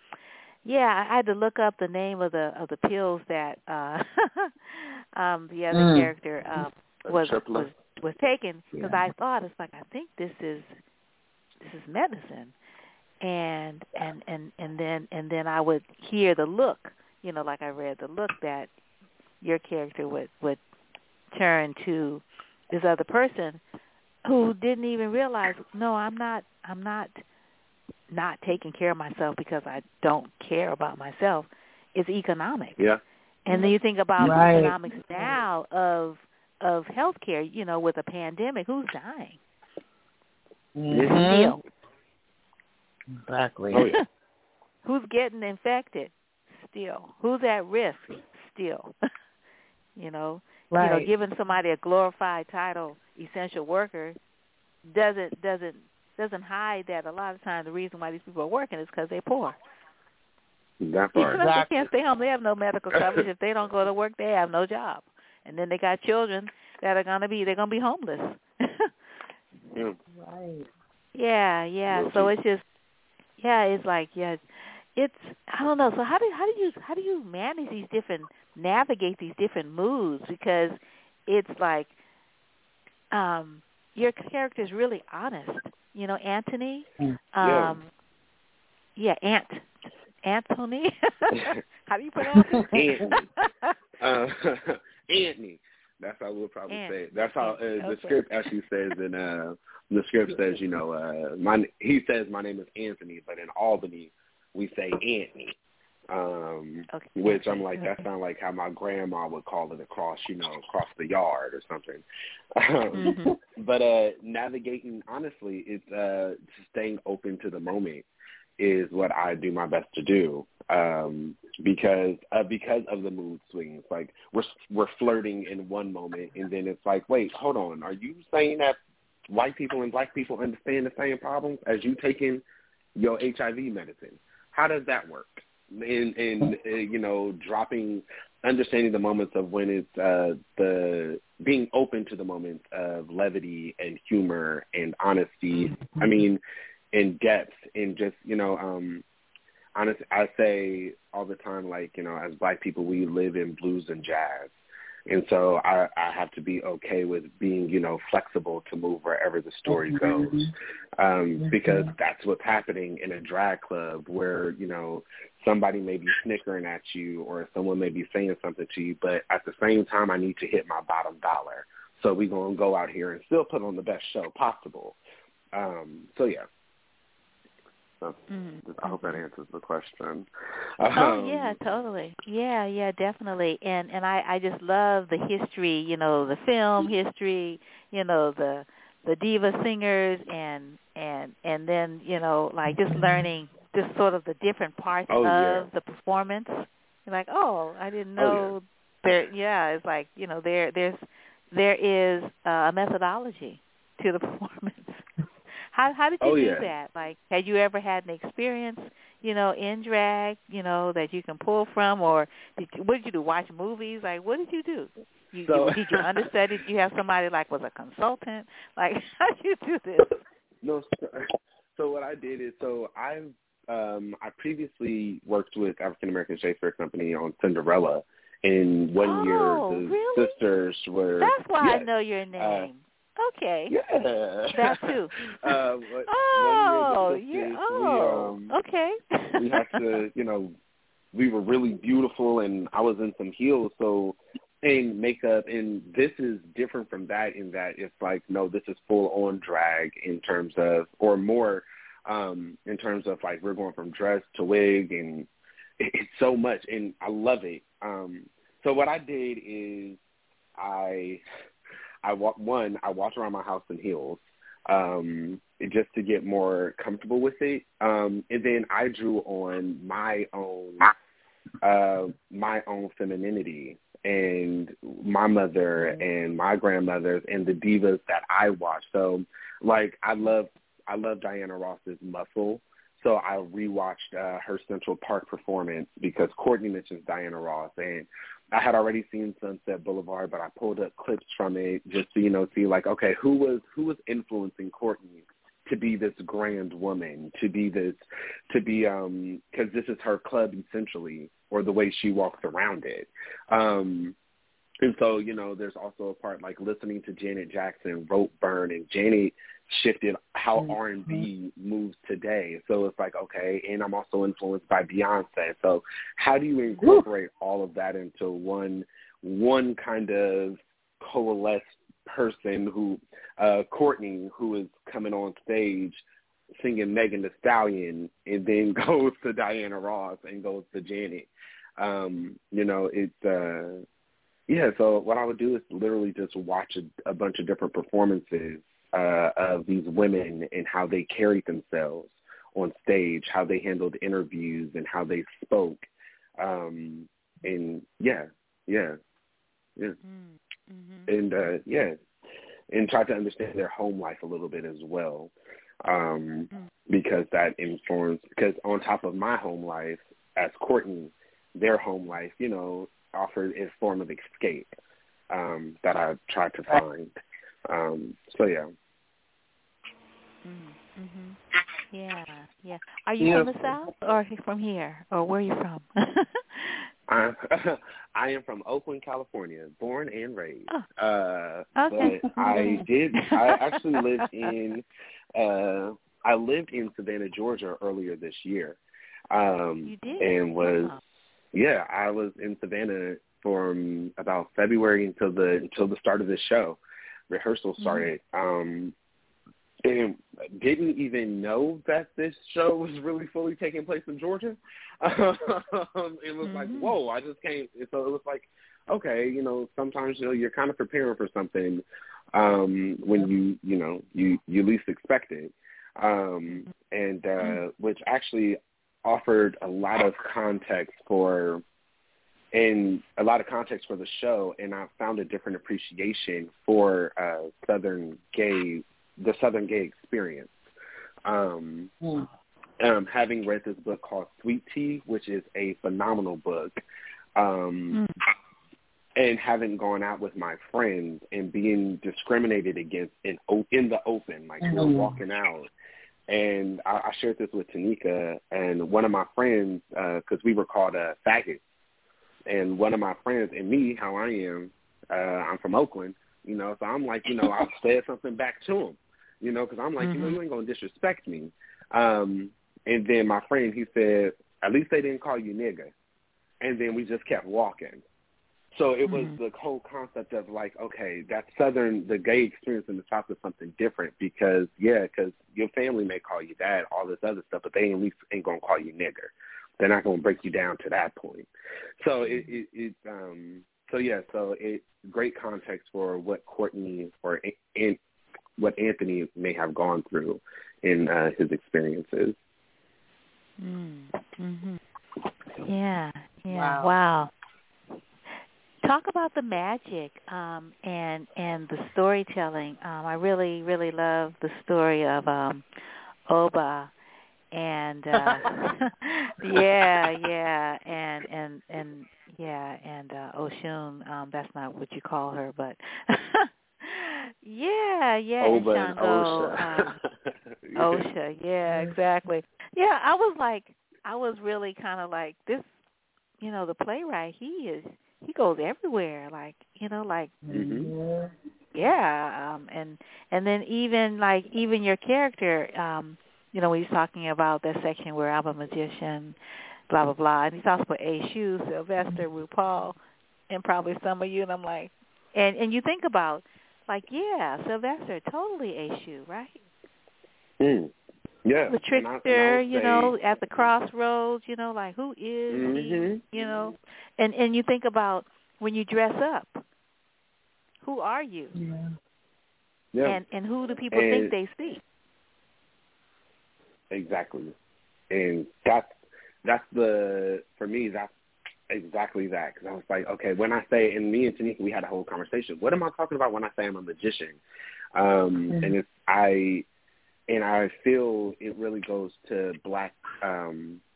yeah, I had to look up the name of the pills that the other character was taking because I thought it's like I think this is medicine, and then I would hear the look, you know, like I read the look that your character would turn to this other person. who didn't even realize, no, I'm not taking care of myself because I don't care about myself, is economic. Yeah. And then you think about the economics now of healthcare, you know, with a pandemic, who's dying? Mm-hmm. Still. Exactly. Oh, yeah. Who's getting infected? Still. Who's at risk? Still. You know, giving somebody a glorified title, essential worker, doesn't hide that a lot of times the reason why these people are working is because they're poor. That part. They can't stay home. They have no medical coverage. If they don't go to work, they have no job. And then they got children that are going to be, they're going to be homeless. Yeah. Right. Yeah. So it's just, it's I don't know. So how do you manage these different, navigate these different moods? Because it's like your character is really honest. You know, Anthony. Anthony. How do you pronounce it? Anthony. That's how we'll probably say it. That's how the script actually says. And the script says, you know, he says my name is Anthony, but in Albany we say Anthony, which I'm like, that sounds like how my grandma would call it across the yard or something. But navigating, honestly, it's staying open to the moment is what I do my best to do, because of the mood swings. Like we're flirting in one moment, and then it's like, wait, hold on, are you saying that white people and black people understand the same problems as you taking your HIV medicine? How does that work? And you know, understanding the moments of when it's being open to the moments of levity and humor and honesty. I mean, in depth, and just, you know, honestly, I say all the time, like, you know, as black people, we live in blues and jazz. And so I have to be okay with being, you know, flexible to move wherever the story goes, because that's what's happening in a drag club where, you know, somebody may be snickering at you or someone may be saying something to you, but at the same time, I need to hit my bottom dollar. So we're going to go out here and still put on the best show possible. So I hope that answers the question. Yeah, totally. Yeah, definitely. And I just love the history, you know, the film history, you know, the diva singers and then, you know, like just learning just sort of the different parts of the performance. You're like, oh, I didn't know there. Yeah, it's like, you know, there is a methodology to the performance. How did you do that? Like, had you ever had an experience, you know, in drag, you know, that you can pull from? Or what did you do, watch movies? Like, what did you do? Did you understudy? Did you have somebody, like, was a consultant? Like, how did you do this? No, so what I did is, I previously worked with African-American Shakespeare Company on Cinderella. And one year, the sisters were... That's why I know your name. Okay. Yeah. That too. Okay. We had to, you know, we were really beautiful, and I was in some heels, so in makeup, and this is different from that in that it's like, no, this is full-on drag in terms of, or more, in terms of, like, we're going from dress to wig, and it's so much, and I love it. So what I did is I walked around my house in heels just to get more comfortable with it. And then I drew on my own femininity and my mother and my grandmothers and the divas that I watched. So, like, I love Diana Ross's Muscle. So I rewatched her Central Park performance because Courtney mentions Diana Ross, and I had already seen Sunset Boulevard, but I pulled up clips from it just to, you know, see, like, okay, who was influencing Courtney to be this grand woman, because this is her club essentially, or the way she walks around it. And so, you know, there's also a part like listening to Janet Jackson, Rope Burn, and Janet shifted how R&B moves today. So it's like, okay, and I'm also influenced by Beyonce. So how do you incorporate all of that into one kind of coalesced person who, Courtney, who is coming on stage singing Megan Thee Stallion, and then goes to Diana Ross and goes to Janet. You know, it's, yeah, so what I would do is literally just watch a bunch of different performances of these women and how they carried themselves on stage, how they handled interviews and how they spoke. And yeah. Mm-hmm. And yeah, and try to understand their home life a little bit as well. Because that informs, because on top of my home life as Courtney, their home life, you know, offered a form of escape that I tried to find. So yeah. Mm-hmm. Yeah. Are you from the South, or from here, or where are you from? I am from Oakland, California, born and raised. Okay. But I actually lived in. I lived in Savannah, Georgia earlier this year. You did? And I was in Savannah from about February until the start of this show. Rehearsal started. And didn't even know that this show was really fully taking place in Georgia. It was like, whoa, I just came. So it was like, okay, you know, sometimes, you know, you're kind of preparing for something when you least expect it. And which actually offered a lot of context for the show, and I found a different appreciation for the Southern gay experience. Having read this book called Sweet Tea, which is a phenomenal book, and having gone out with my friends and being discriminated against in the open, like we're walking out. And I shared this with Tanika and one of my friends, because we were called faggots. And one of my friends and me, how I am, I'm from Oakland, you know, so I'm like, you know, I said something back to him, you know, because I'm like, you know, you ain't going to disrespect me. And then my friend, he said, at least they didn't call you nigga. And then we just kept walking. So it was the whole concept of like, okay, that Southern, the gay experience in the South is something different because your family may call you that, all this other stuff, but they at least ain't going to call you nigger. They're not going to break you down to that point. So it great context for what Courtney or what Anthony may have gone through in his experiences. Mm-hmm. Yeah. Wow. Talk about the magic and the storytelling. I really, really love the story of Oba. And and Oshun, that's not what you call her, but Oba and Osha. Osha, yeah, exactly. Yeah, I was really kind of like this, you know, the playwright, he goes everywhere, like, you know, like and then even your character, you know, when he's talking about that section where I'm a magician, blah, blah, blah. And he talks about Eshu, Sylvester, RuPaul, and probably some of you. And I'm like, and you think about, like, yeah, Sylvester, totally Eshu, right? Yeah. The trickster, you know, at the crossroads, you know, like, who is he, you know? And you think about when you dress up, who are you? Yeah. And who do people think they see? Exactly. And that's exactly that. Because I was like, okay, when I say, and me and Tanika, we had a whole conversation. What am I talking about when I say I'm a magician? And I feel it really goes to Black,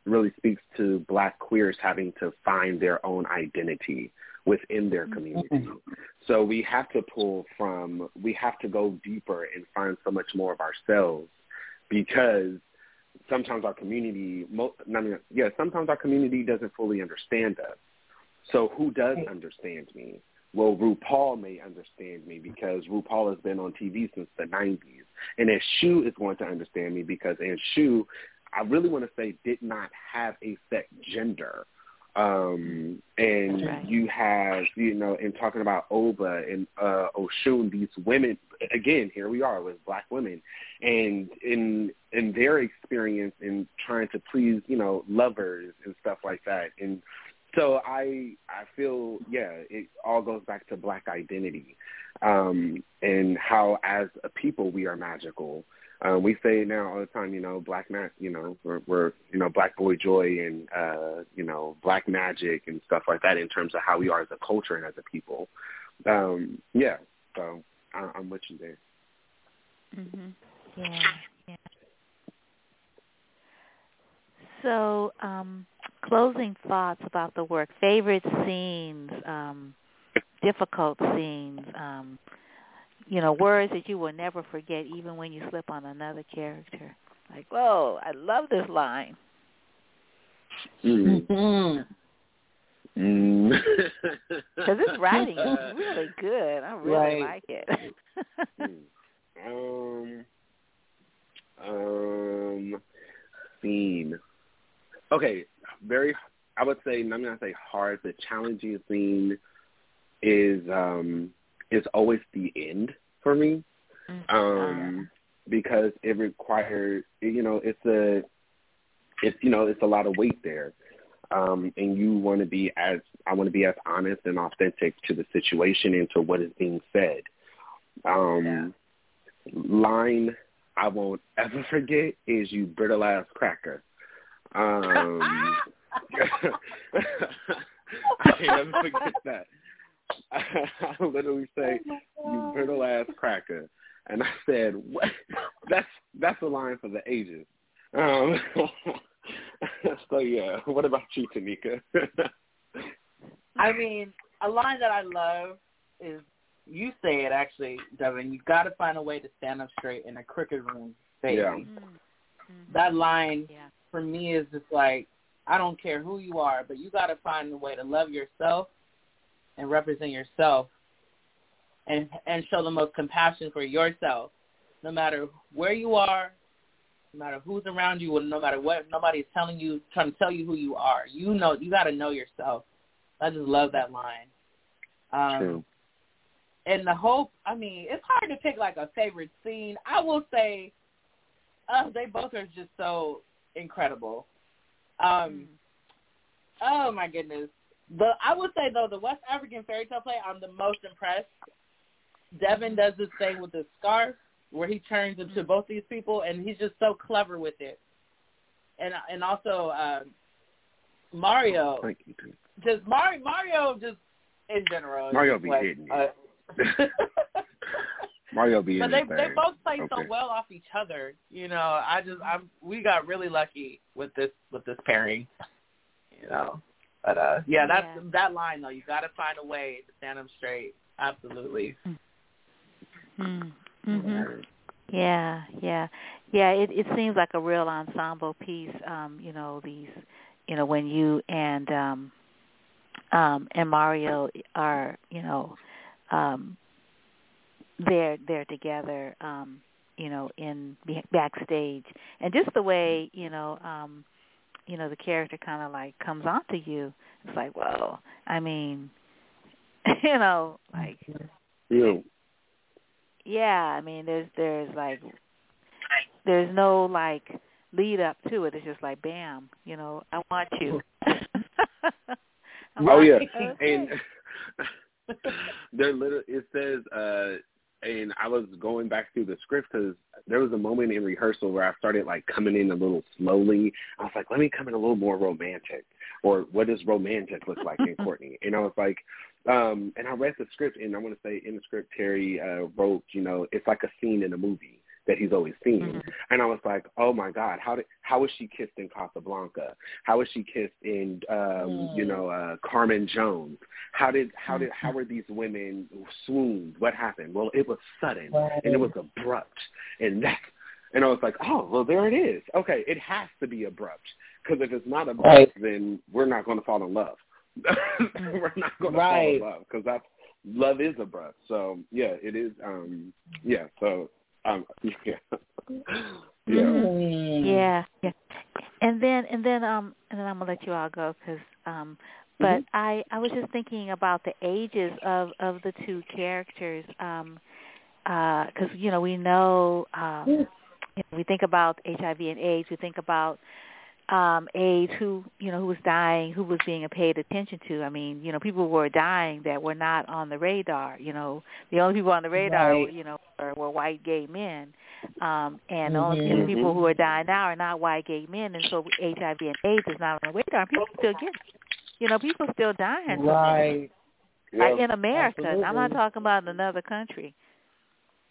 really speaks to Black queers having to find their own identity within their community. So we have to go deeper and find so much more of ourselves. Because sometimes our community doesn't fully understand us. So who does understand me? Well, RuPaul may understand me because RuPaul has been on TV since the 90s. And Eshu is going to understand me because Eshu, I really want to say, did not have a set gender. And Right. You have, you know, in talking about Oba and Oshun, these women, again, here we are with black women, and in their experience in trying to please, you know, lovers and stuff like that. And so I feel, yeah, it all goes back to black identity, and how as a people we are magical. We say now all the time, you know, black you know, we're you know, black boy joy and, you know, black magic and stuff like that in terms of how we are as a culture and as a people. Yeah, so I'm with you there. Mm-hmm. Yeah, yeah. So closing thoughts about the work, favorite scenes, difficult scenes, you know, words that you will never forget, even when you slip on another character. Like, whoa, I love this line. Because this writing is really good. I really like it. Scene. Okay, I would say, I'm not going to say hard, the challenging scene is always the end for me, because it requires, you know, it's a lot of weight there, and you want to be as honest and authentic to the situation and to what is being said. Line I won't ever forget is "you brittle ass cracker." I can't ever forget that. I literally say, "you brittle ass cracker," and I said, "What? That's a line for the ages." So yeah, what about you, Tanika? I mean, a line that I love is, you say it actually, Devin, "You've got to find a way to stand up straight in a cricket room, baby." Yeah. Mm-hmm. That line for me is just like, I don't care who you are, but you got to find a way to love yourself and represent yourself, and show the most compassion for yourself, no matter where you are, no matter who's around you, no matter what nobody's telling you, trying to tell you who you are. You know, you got to know yourself. I just love that line. True. And the whole, I mean, it's hard to pick like a favorite scene. I will say, they both are just so incredible. Oh my goodness. I would say, though, the West African fairy tale play, I'm the most impressed. Devin does this thing with the scarf where he turns into both these people, and he's just so clever with it. And also Mario. Thank you, too. Just Mario just in general. Mario be hitting it. Mario be hitting it. But they both play so well off each other. You know, we got really lucky with this pairing, you know. But, yeah, that line, though, you got to find a way to stand them straight. Absolutely. Mm-hmm. Yeah. It seems like a real ensemble piece. You know, these, you know, when you and Mario are, you know, they're together, you know, in backstage, and just the way, you know. You know, the character kind of like comes onto you. It's like, whoa! I mean, you know, like, I mean, there's no like lead up to it. It's just like, bam! You know, I want you. And they're literally. It says, and I was going back through the script because there was a moment in rehearsal where I started, like, coming in a little slowly. I was like, let me come in a little more romantic, or what does romantic look like in Courtney? And I was like, and I read the script, and I want to say in the script Terry wrote, you know, it's like a scene in a movie that he's always seen. Mm-hmm. And I was like, oh, my God, how was she kissed in Casablanca? How was she kissed in, you know, Carmen Jones? How were these women swooned? What happened? Well, it was sudden, and it was abrupt. And I was like, oh, well, there it is. Okay, it has to be abrupt, because if it's not abrupt, then we're not going to fall in love. We're not going to fall in love, because love is abrupt. So, yeah, it is, so... And then I'm gonna let you all go because But I was just thinking about the ages of the two characters, because, you know, we know, you know, we think about HIV and AIDS, we think about AIDS, who, you know, who was dying, who was being paid attention to. I mean, you know, people were dying that were not on the radar. You know, the only people on the radar, you know, were white gay men, and the only people who are dying now are not white gay men, and so HIV and AIDS is not on the radar. People still get it. You know, people still dying. Right. Yeah, like in America, absolutely. I'm not talking about in another country.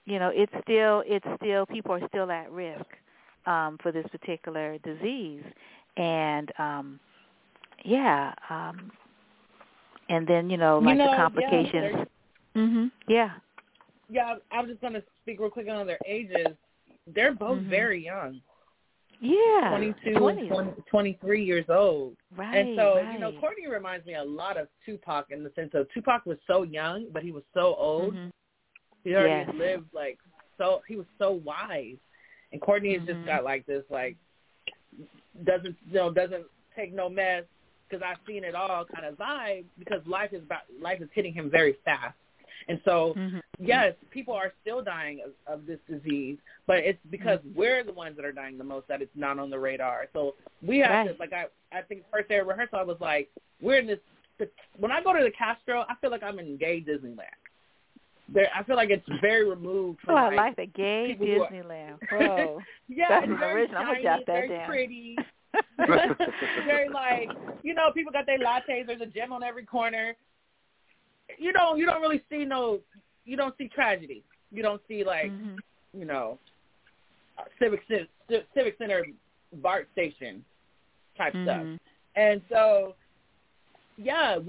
You know, it's still people are still at risk for this particular disease, and and then the complications. I'm just gonna speak real quick on their ages. They're both very young. Yeah, 22, 23 years old. Right, and so, you know, Courtney reminds me a lot of Tupac in the sense of Tupac was so young, but he was so old. He already lived, like, so, he was so wise. And Courtney has just got, like, this, like, doesn't take no mess, because I've seen it all kind of vibe, because life is hitting him very fast. And so, yes, people are still dying of this disease, but it's because we're the ones that are dying the most that it's not on the radar. So we have to, like, I think first day of rehearsal, I was like, we're in this, when I go to the Castro, I feel like I'm in gay Disneyland. I feel like it's very removed from, like, I like the gay Disneyland. Whoa. That's it's very original. Shiny, I'm very pretty. Very, like, you know, people got their lattes. There's a gym on every corner. You don't really see you don't see tragedy. You don't see, like, you know, civic center BART station type stuff. And so, yeah,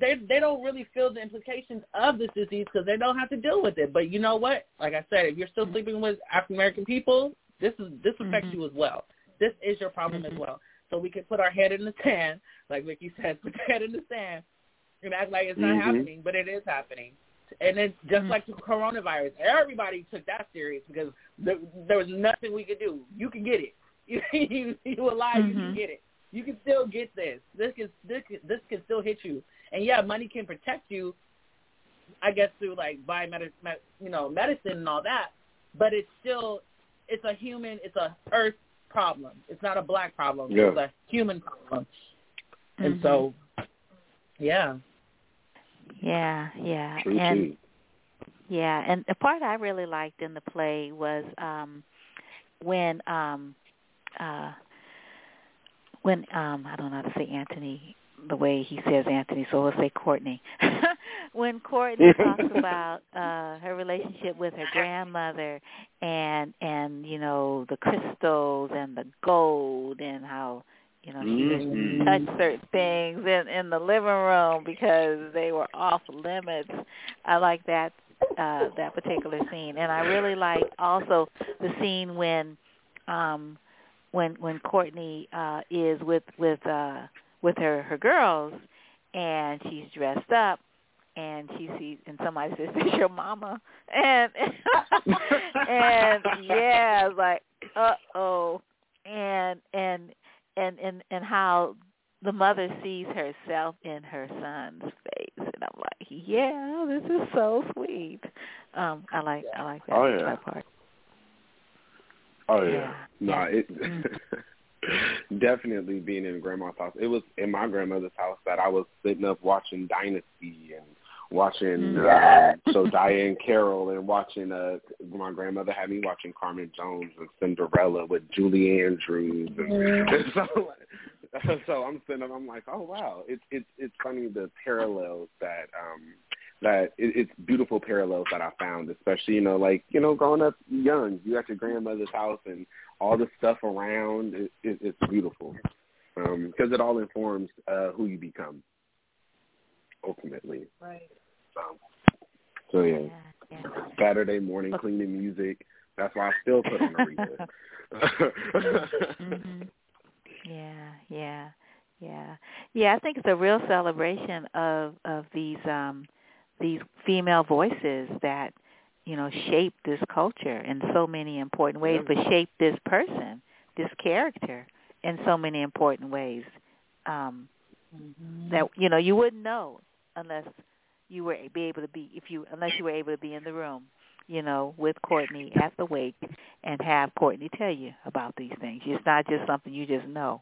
they don't really feel the implications of this disease because they don't have to deal with it. But you know what? Like I said, if you're still sleeping with African American people, this affects you as well. This is your problem as well. So we can put our head in the sand, like Vicky said, put your head in the sand. And act like it's not happening, but it is happening. And it's just like the coronavirus. Everybody took that serious because there was nothing we could do. You can get it. You alive, you can get it. You can still get this. This can still hit you. And, yeah, money can protect you, I guess, through, like, medicine and all that. But it's still – it's a earth problem. It's not a black problem. Yeah. It's a human problem. And so – Yeah. True and too. Yeah, and the part I really liked in the play was when I don't know how to say Anthony the way he says Anthony, so we'll say Courtney. When Courtney talks about her relationship with her grandmother and you know, the crystals and the gold and how she didn't touch certain things in the living room because they were off limits. I like that particular scene, and I really like also the scene when Courtney is with her girls, and she's dressed up, and she sees and somebody says, "This is your mama," and yeah, it's like uh-oh, And how the mother sees herself in her son's face, and I'm like, yeah, this is so sweet. I like that, that part. Oh yeah, It definitely being in grandma's house. It was in my grandmother's house that I was sitting up watching Dynasty and watching Diane Carroll and watching my grandmother had me watching Carmen Jones and Cinderella with Julie Andrews and so I'm sitting up, I'm like, oh wow, it's funny the parallels that it's beautiful parallels that I found, especially growing up young, you at your grandmother's house and all the stuff around it's beautiful because it all informs who you become ultimately. Right. So yeah. Saturday morning cleaning music. That's why I still put on Aretha. Yeah. I think it's a real celebration of these female voices that shape this culture in so many important ways, but shape this person, this character in so many important ways. mm-hmm. that, you know, you wouldn't know unless you were able to be in the room, you know, with Courtney at the wake and have Courtney tell you about these things. It's not just something you just know.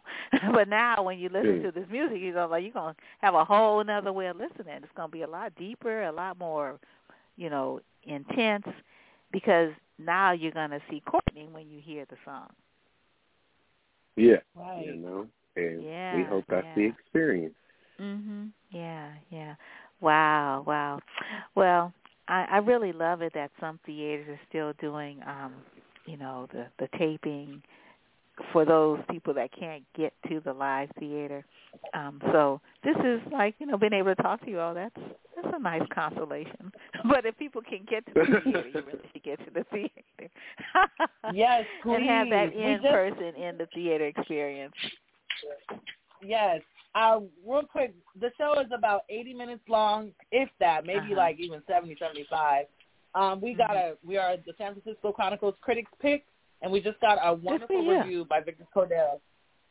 But now when you listen to this music, you're going to have a whole other way of listening. It's going to be a lot deeper, a lot more, you know, intense, because now you're going to see Courtney when you hear the song. Yeah, right. You know, and we hope that's the experience. Mm-hmm. Yeah. Wow. Well, I really love it that some theaters are still doing, the taping for those people that can't get to the live theater. So this is like, being able to talk to you all, that's a nice consolation. But if people can get to the theater, you really should get to the theater. Yes, please. And have that in-person, in-the-theater experience. Yes. Real quick, the show is about 80 minutes long, if that, maybe like even 70, 75. We are the San Francisco Chronicles Critics Pick, and we just got a wonderful review by Victor Cordell.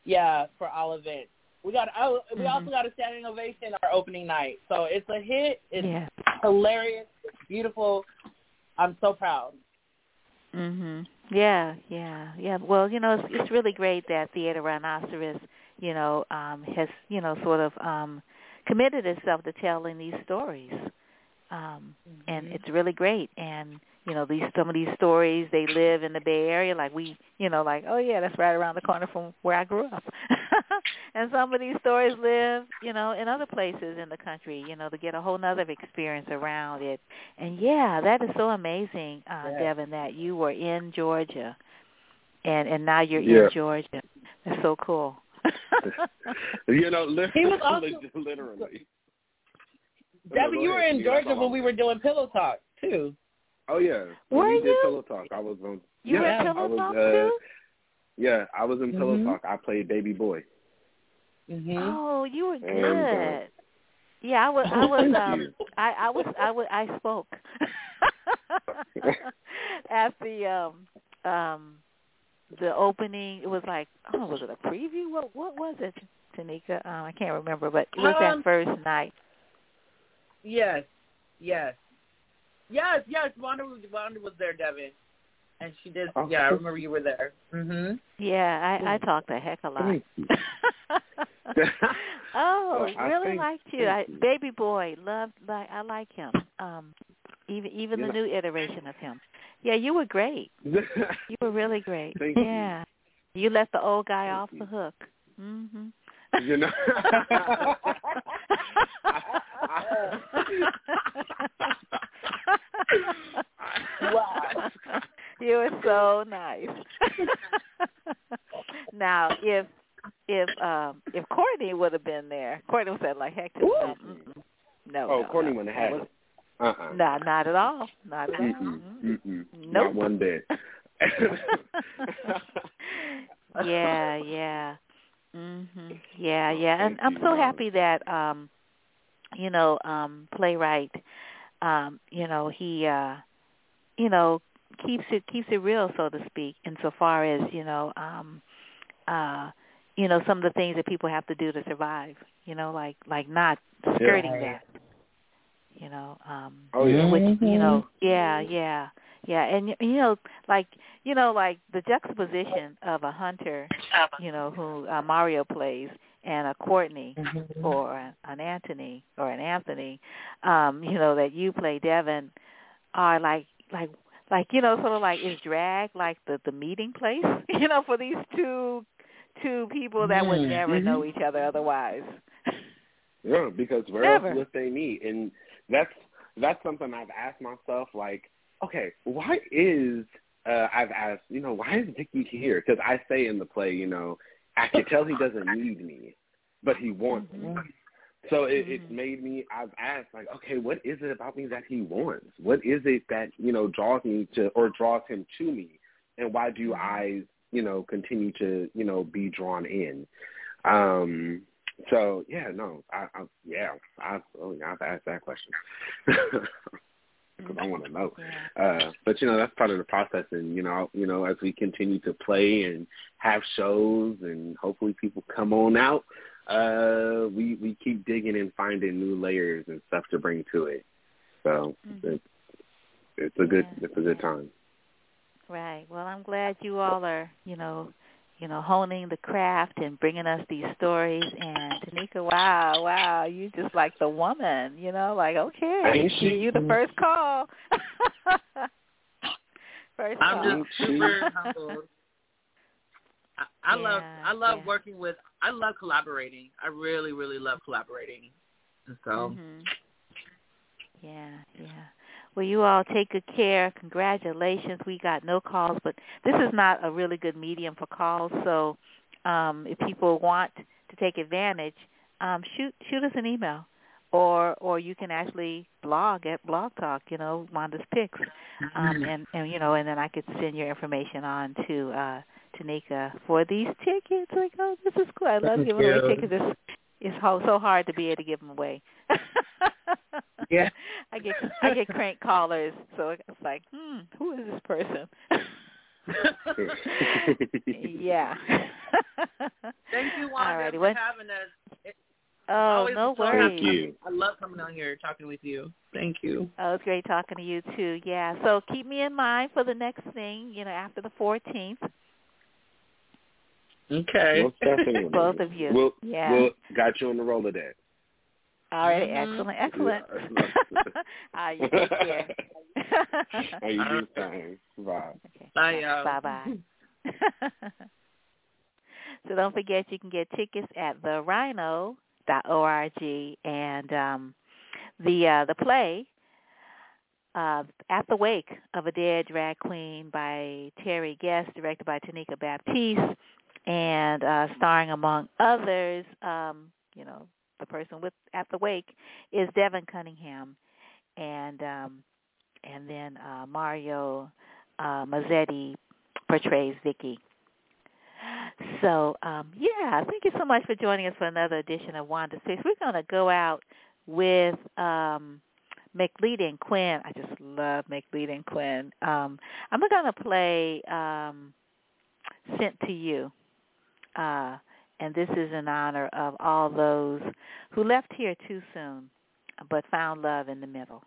Yeah, for all of it. We also got a standing ovation our opening night. So it's a hit. It's hilarious. It's beautiful. I'm so proud. Mhm. Yeah. Well, it's really great that Theater Rhinoceros, has, sort of committed itself to telling these stories. And it's really great. And, some of these stories, they live in the Bay Area. Like we, that's right around the corner from where I grew up. And some of these stories live, in other places in the country, to get a whole nother experience around it. And, that is so amazing, Devin, that you were in Georgia. And now you're in Georgia. That's so cool. He was also, literally. Debbie, you were in Georgia when we were doing Pillow Talk too. Oh yeah, were you? We did Pillow Talk. I was on. You were in Pillow Talk too. Yeah, I was in Pillow Talk. I played Baby Boy. Mm-hmm. Oh, you were good. And, yeah, I was. I spoke at the opening. It was like, was it a preview? What was it, Tanika? I can't remember, but it was that first night. Yes. Wanda was there, Devin, and she did. Okay. Yeah, I remember you were there. Mhm. Yeah, I talked a heck of a lot. Liked you, Baby Boy. I like him. Even the new iteration of him. Yeah, you were great. You were really great. Thank you. You let the old guy off the hook. Mhm. Wow. You were so nice. Now, if Courtney would have been there, Courtney would have said, like, heck to no. Oh, no, Courtney wouldn't have had it. Uh-uh. No, not at all. Not at all. Nope. Not one bit. Yeah. Mm-hmm. Yeah. And I'm so happy that, playwright, he, keeps it real, so to speak, insofar as, some of the things that people have to do to survive, like not skirting that. Which, and like the juxtaposition of a hunter, who Mario plays, and a Courtney or an Anthony or an Anthony, that you play, Devin, are like sort of like is drag like the meeting place, for these two people that would never know each other otherwise. Yeah, because where else would they meet? And that's something I've asked myself, like, okay, why is, I've asked, why is Dickie here? Because I say in the play, I can tell he doesn't need me, but he wants me. So it made me, I've asked, like, okay, what is it about me that he wants? What is it that, draws me to, or draws him to me? And why do I, continue to, be drawn in? So I've asked that question because I want to know. But that's part of the process, and as we continue to play and have shows, and hopefully people come on out, we keep digging and finding new layers and stuff to bring to it. So it's a good time. Right. Well, I'm glad you all are, you know, honing the craft and bringing us these stories. And Tanika, wow, you just like the woman, you know, like, okay, you the first call. I'm just super humbled. I love working with. I love collaborating. I really, really love collaborating. So. Mm-hmm. Yeah. Well, you all take good care. Congratulations. We got no calls, but this is not a really good medium for calls. So, if people want to take advantage, shoot us an email, or you can actually blog at Blog Talk. You know, Wanda's Picks, and then I could send your information on to Tanika for these tickets. Like, oh, this is cool. I love giving away tickets. It's so hard to be able to give them away. Yeah, I get crank callers, so it's like, who is this person? Yeah. Thank you, Wanda, for having us. Oh, no worries. Thank you. I love coming on here talking with you. Thank you. Oh, it's great talking to you too. Yeah. So keep me in mind for the next thing. You know, after the 14th. Okay. Both of you. We'll got you on the Rolodex. All right, excellent. You take care. You do things. Bye. Okay. Bye. So don't forget, you can get tickets at therhino.org, and the play At the Wake of a Dead Drag Queen by Terry Guest, directed by Tanika Baptiste, and starring among others, the person with At the Wake is Devin Cunningham, and then Mario Mazzetti portrays Vicky. So, thank you so much for joining us for another edition of Wanda's Picks. We're going to go out with McLeod and Quinn. I just love McLeod and Quinn. I'm going to play Sent to You. And this is in honor of all those who left here too soon, but found love in the middle.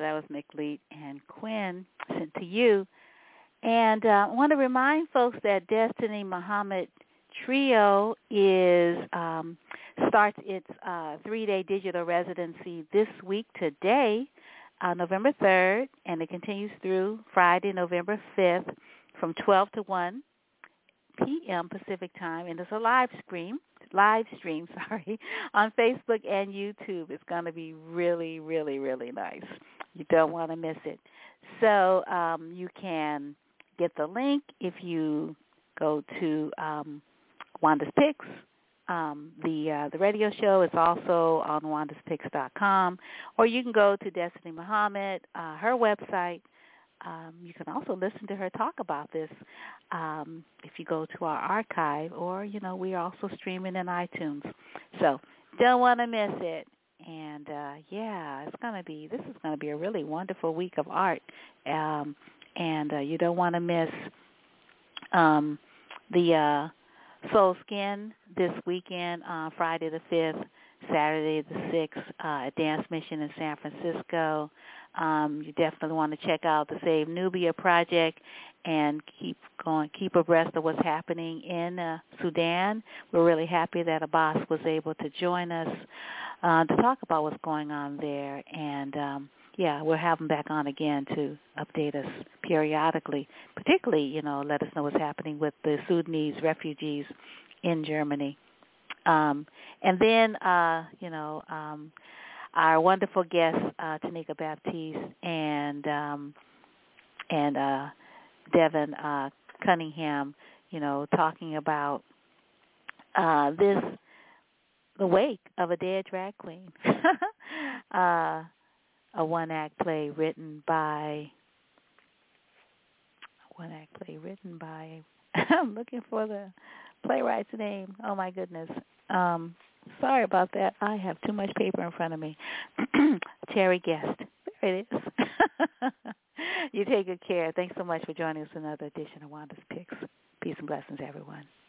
That was McLeod and Quinn, sent to you. And I want to remind folks that Destiny Muhammad Trio is starts its three-day digital residency this week today, November 3rd, and it continues through Friday, November 5th from 12 to 1 p.m. Pacific time, and it's a live stream, on Facebook and YouTube. It's going to be really, really, really nice. You don't want to miss it. So you can get the link if you go to Wanda's Picks, the radio show. It's also on Wanda'sPicks.com, or you can go to Destiny Muhammad, her website. You can also listen to her talk about this if you go to our archive, or, you know, we are also streaming in iTunes. So don't want to miss it. And, yeah, this is going to be a really wonderful week of art. And you don't want to miss the Soul Skin this weekend, Friday the 5th, Saturday the 6th, at Dance Mission in San Francisco. You definitely want to check out the Save Nubia Project and keep abreast of what's happening in Sudan. We're really happy that Abbas was able to join us to talk about what's going on there. And, yeah, we'll have him back on again to update us periodically, particularly, you know, let us know what's happening with the Sudanese refugees in Germany. And then, our wonderful guests, Tanika Baptiste and Devin Cunningham, you know, talking about the wake of a dead drag queen, a one-act play written by, I'm looking for the playwright's name. Oh, my goodness. Sorry about that. I have too much paper in front of me. Terry Guest. There it is. You take good care. Thanks so much for joining us in another edition of Wanda's Picks. Peace and blessings, everyone.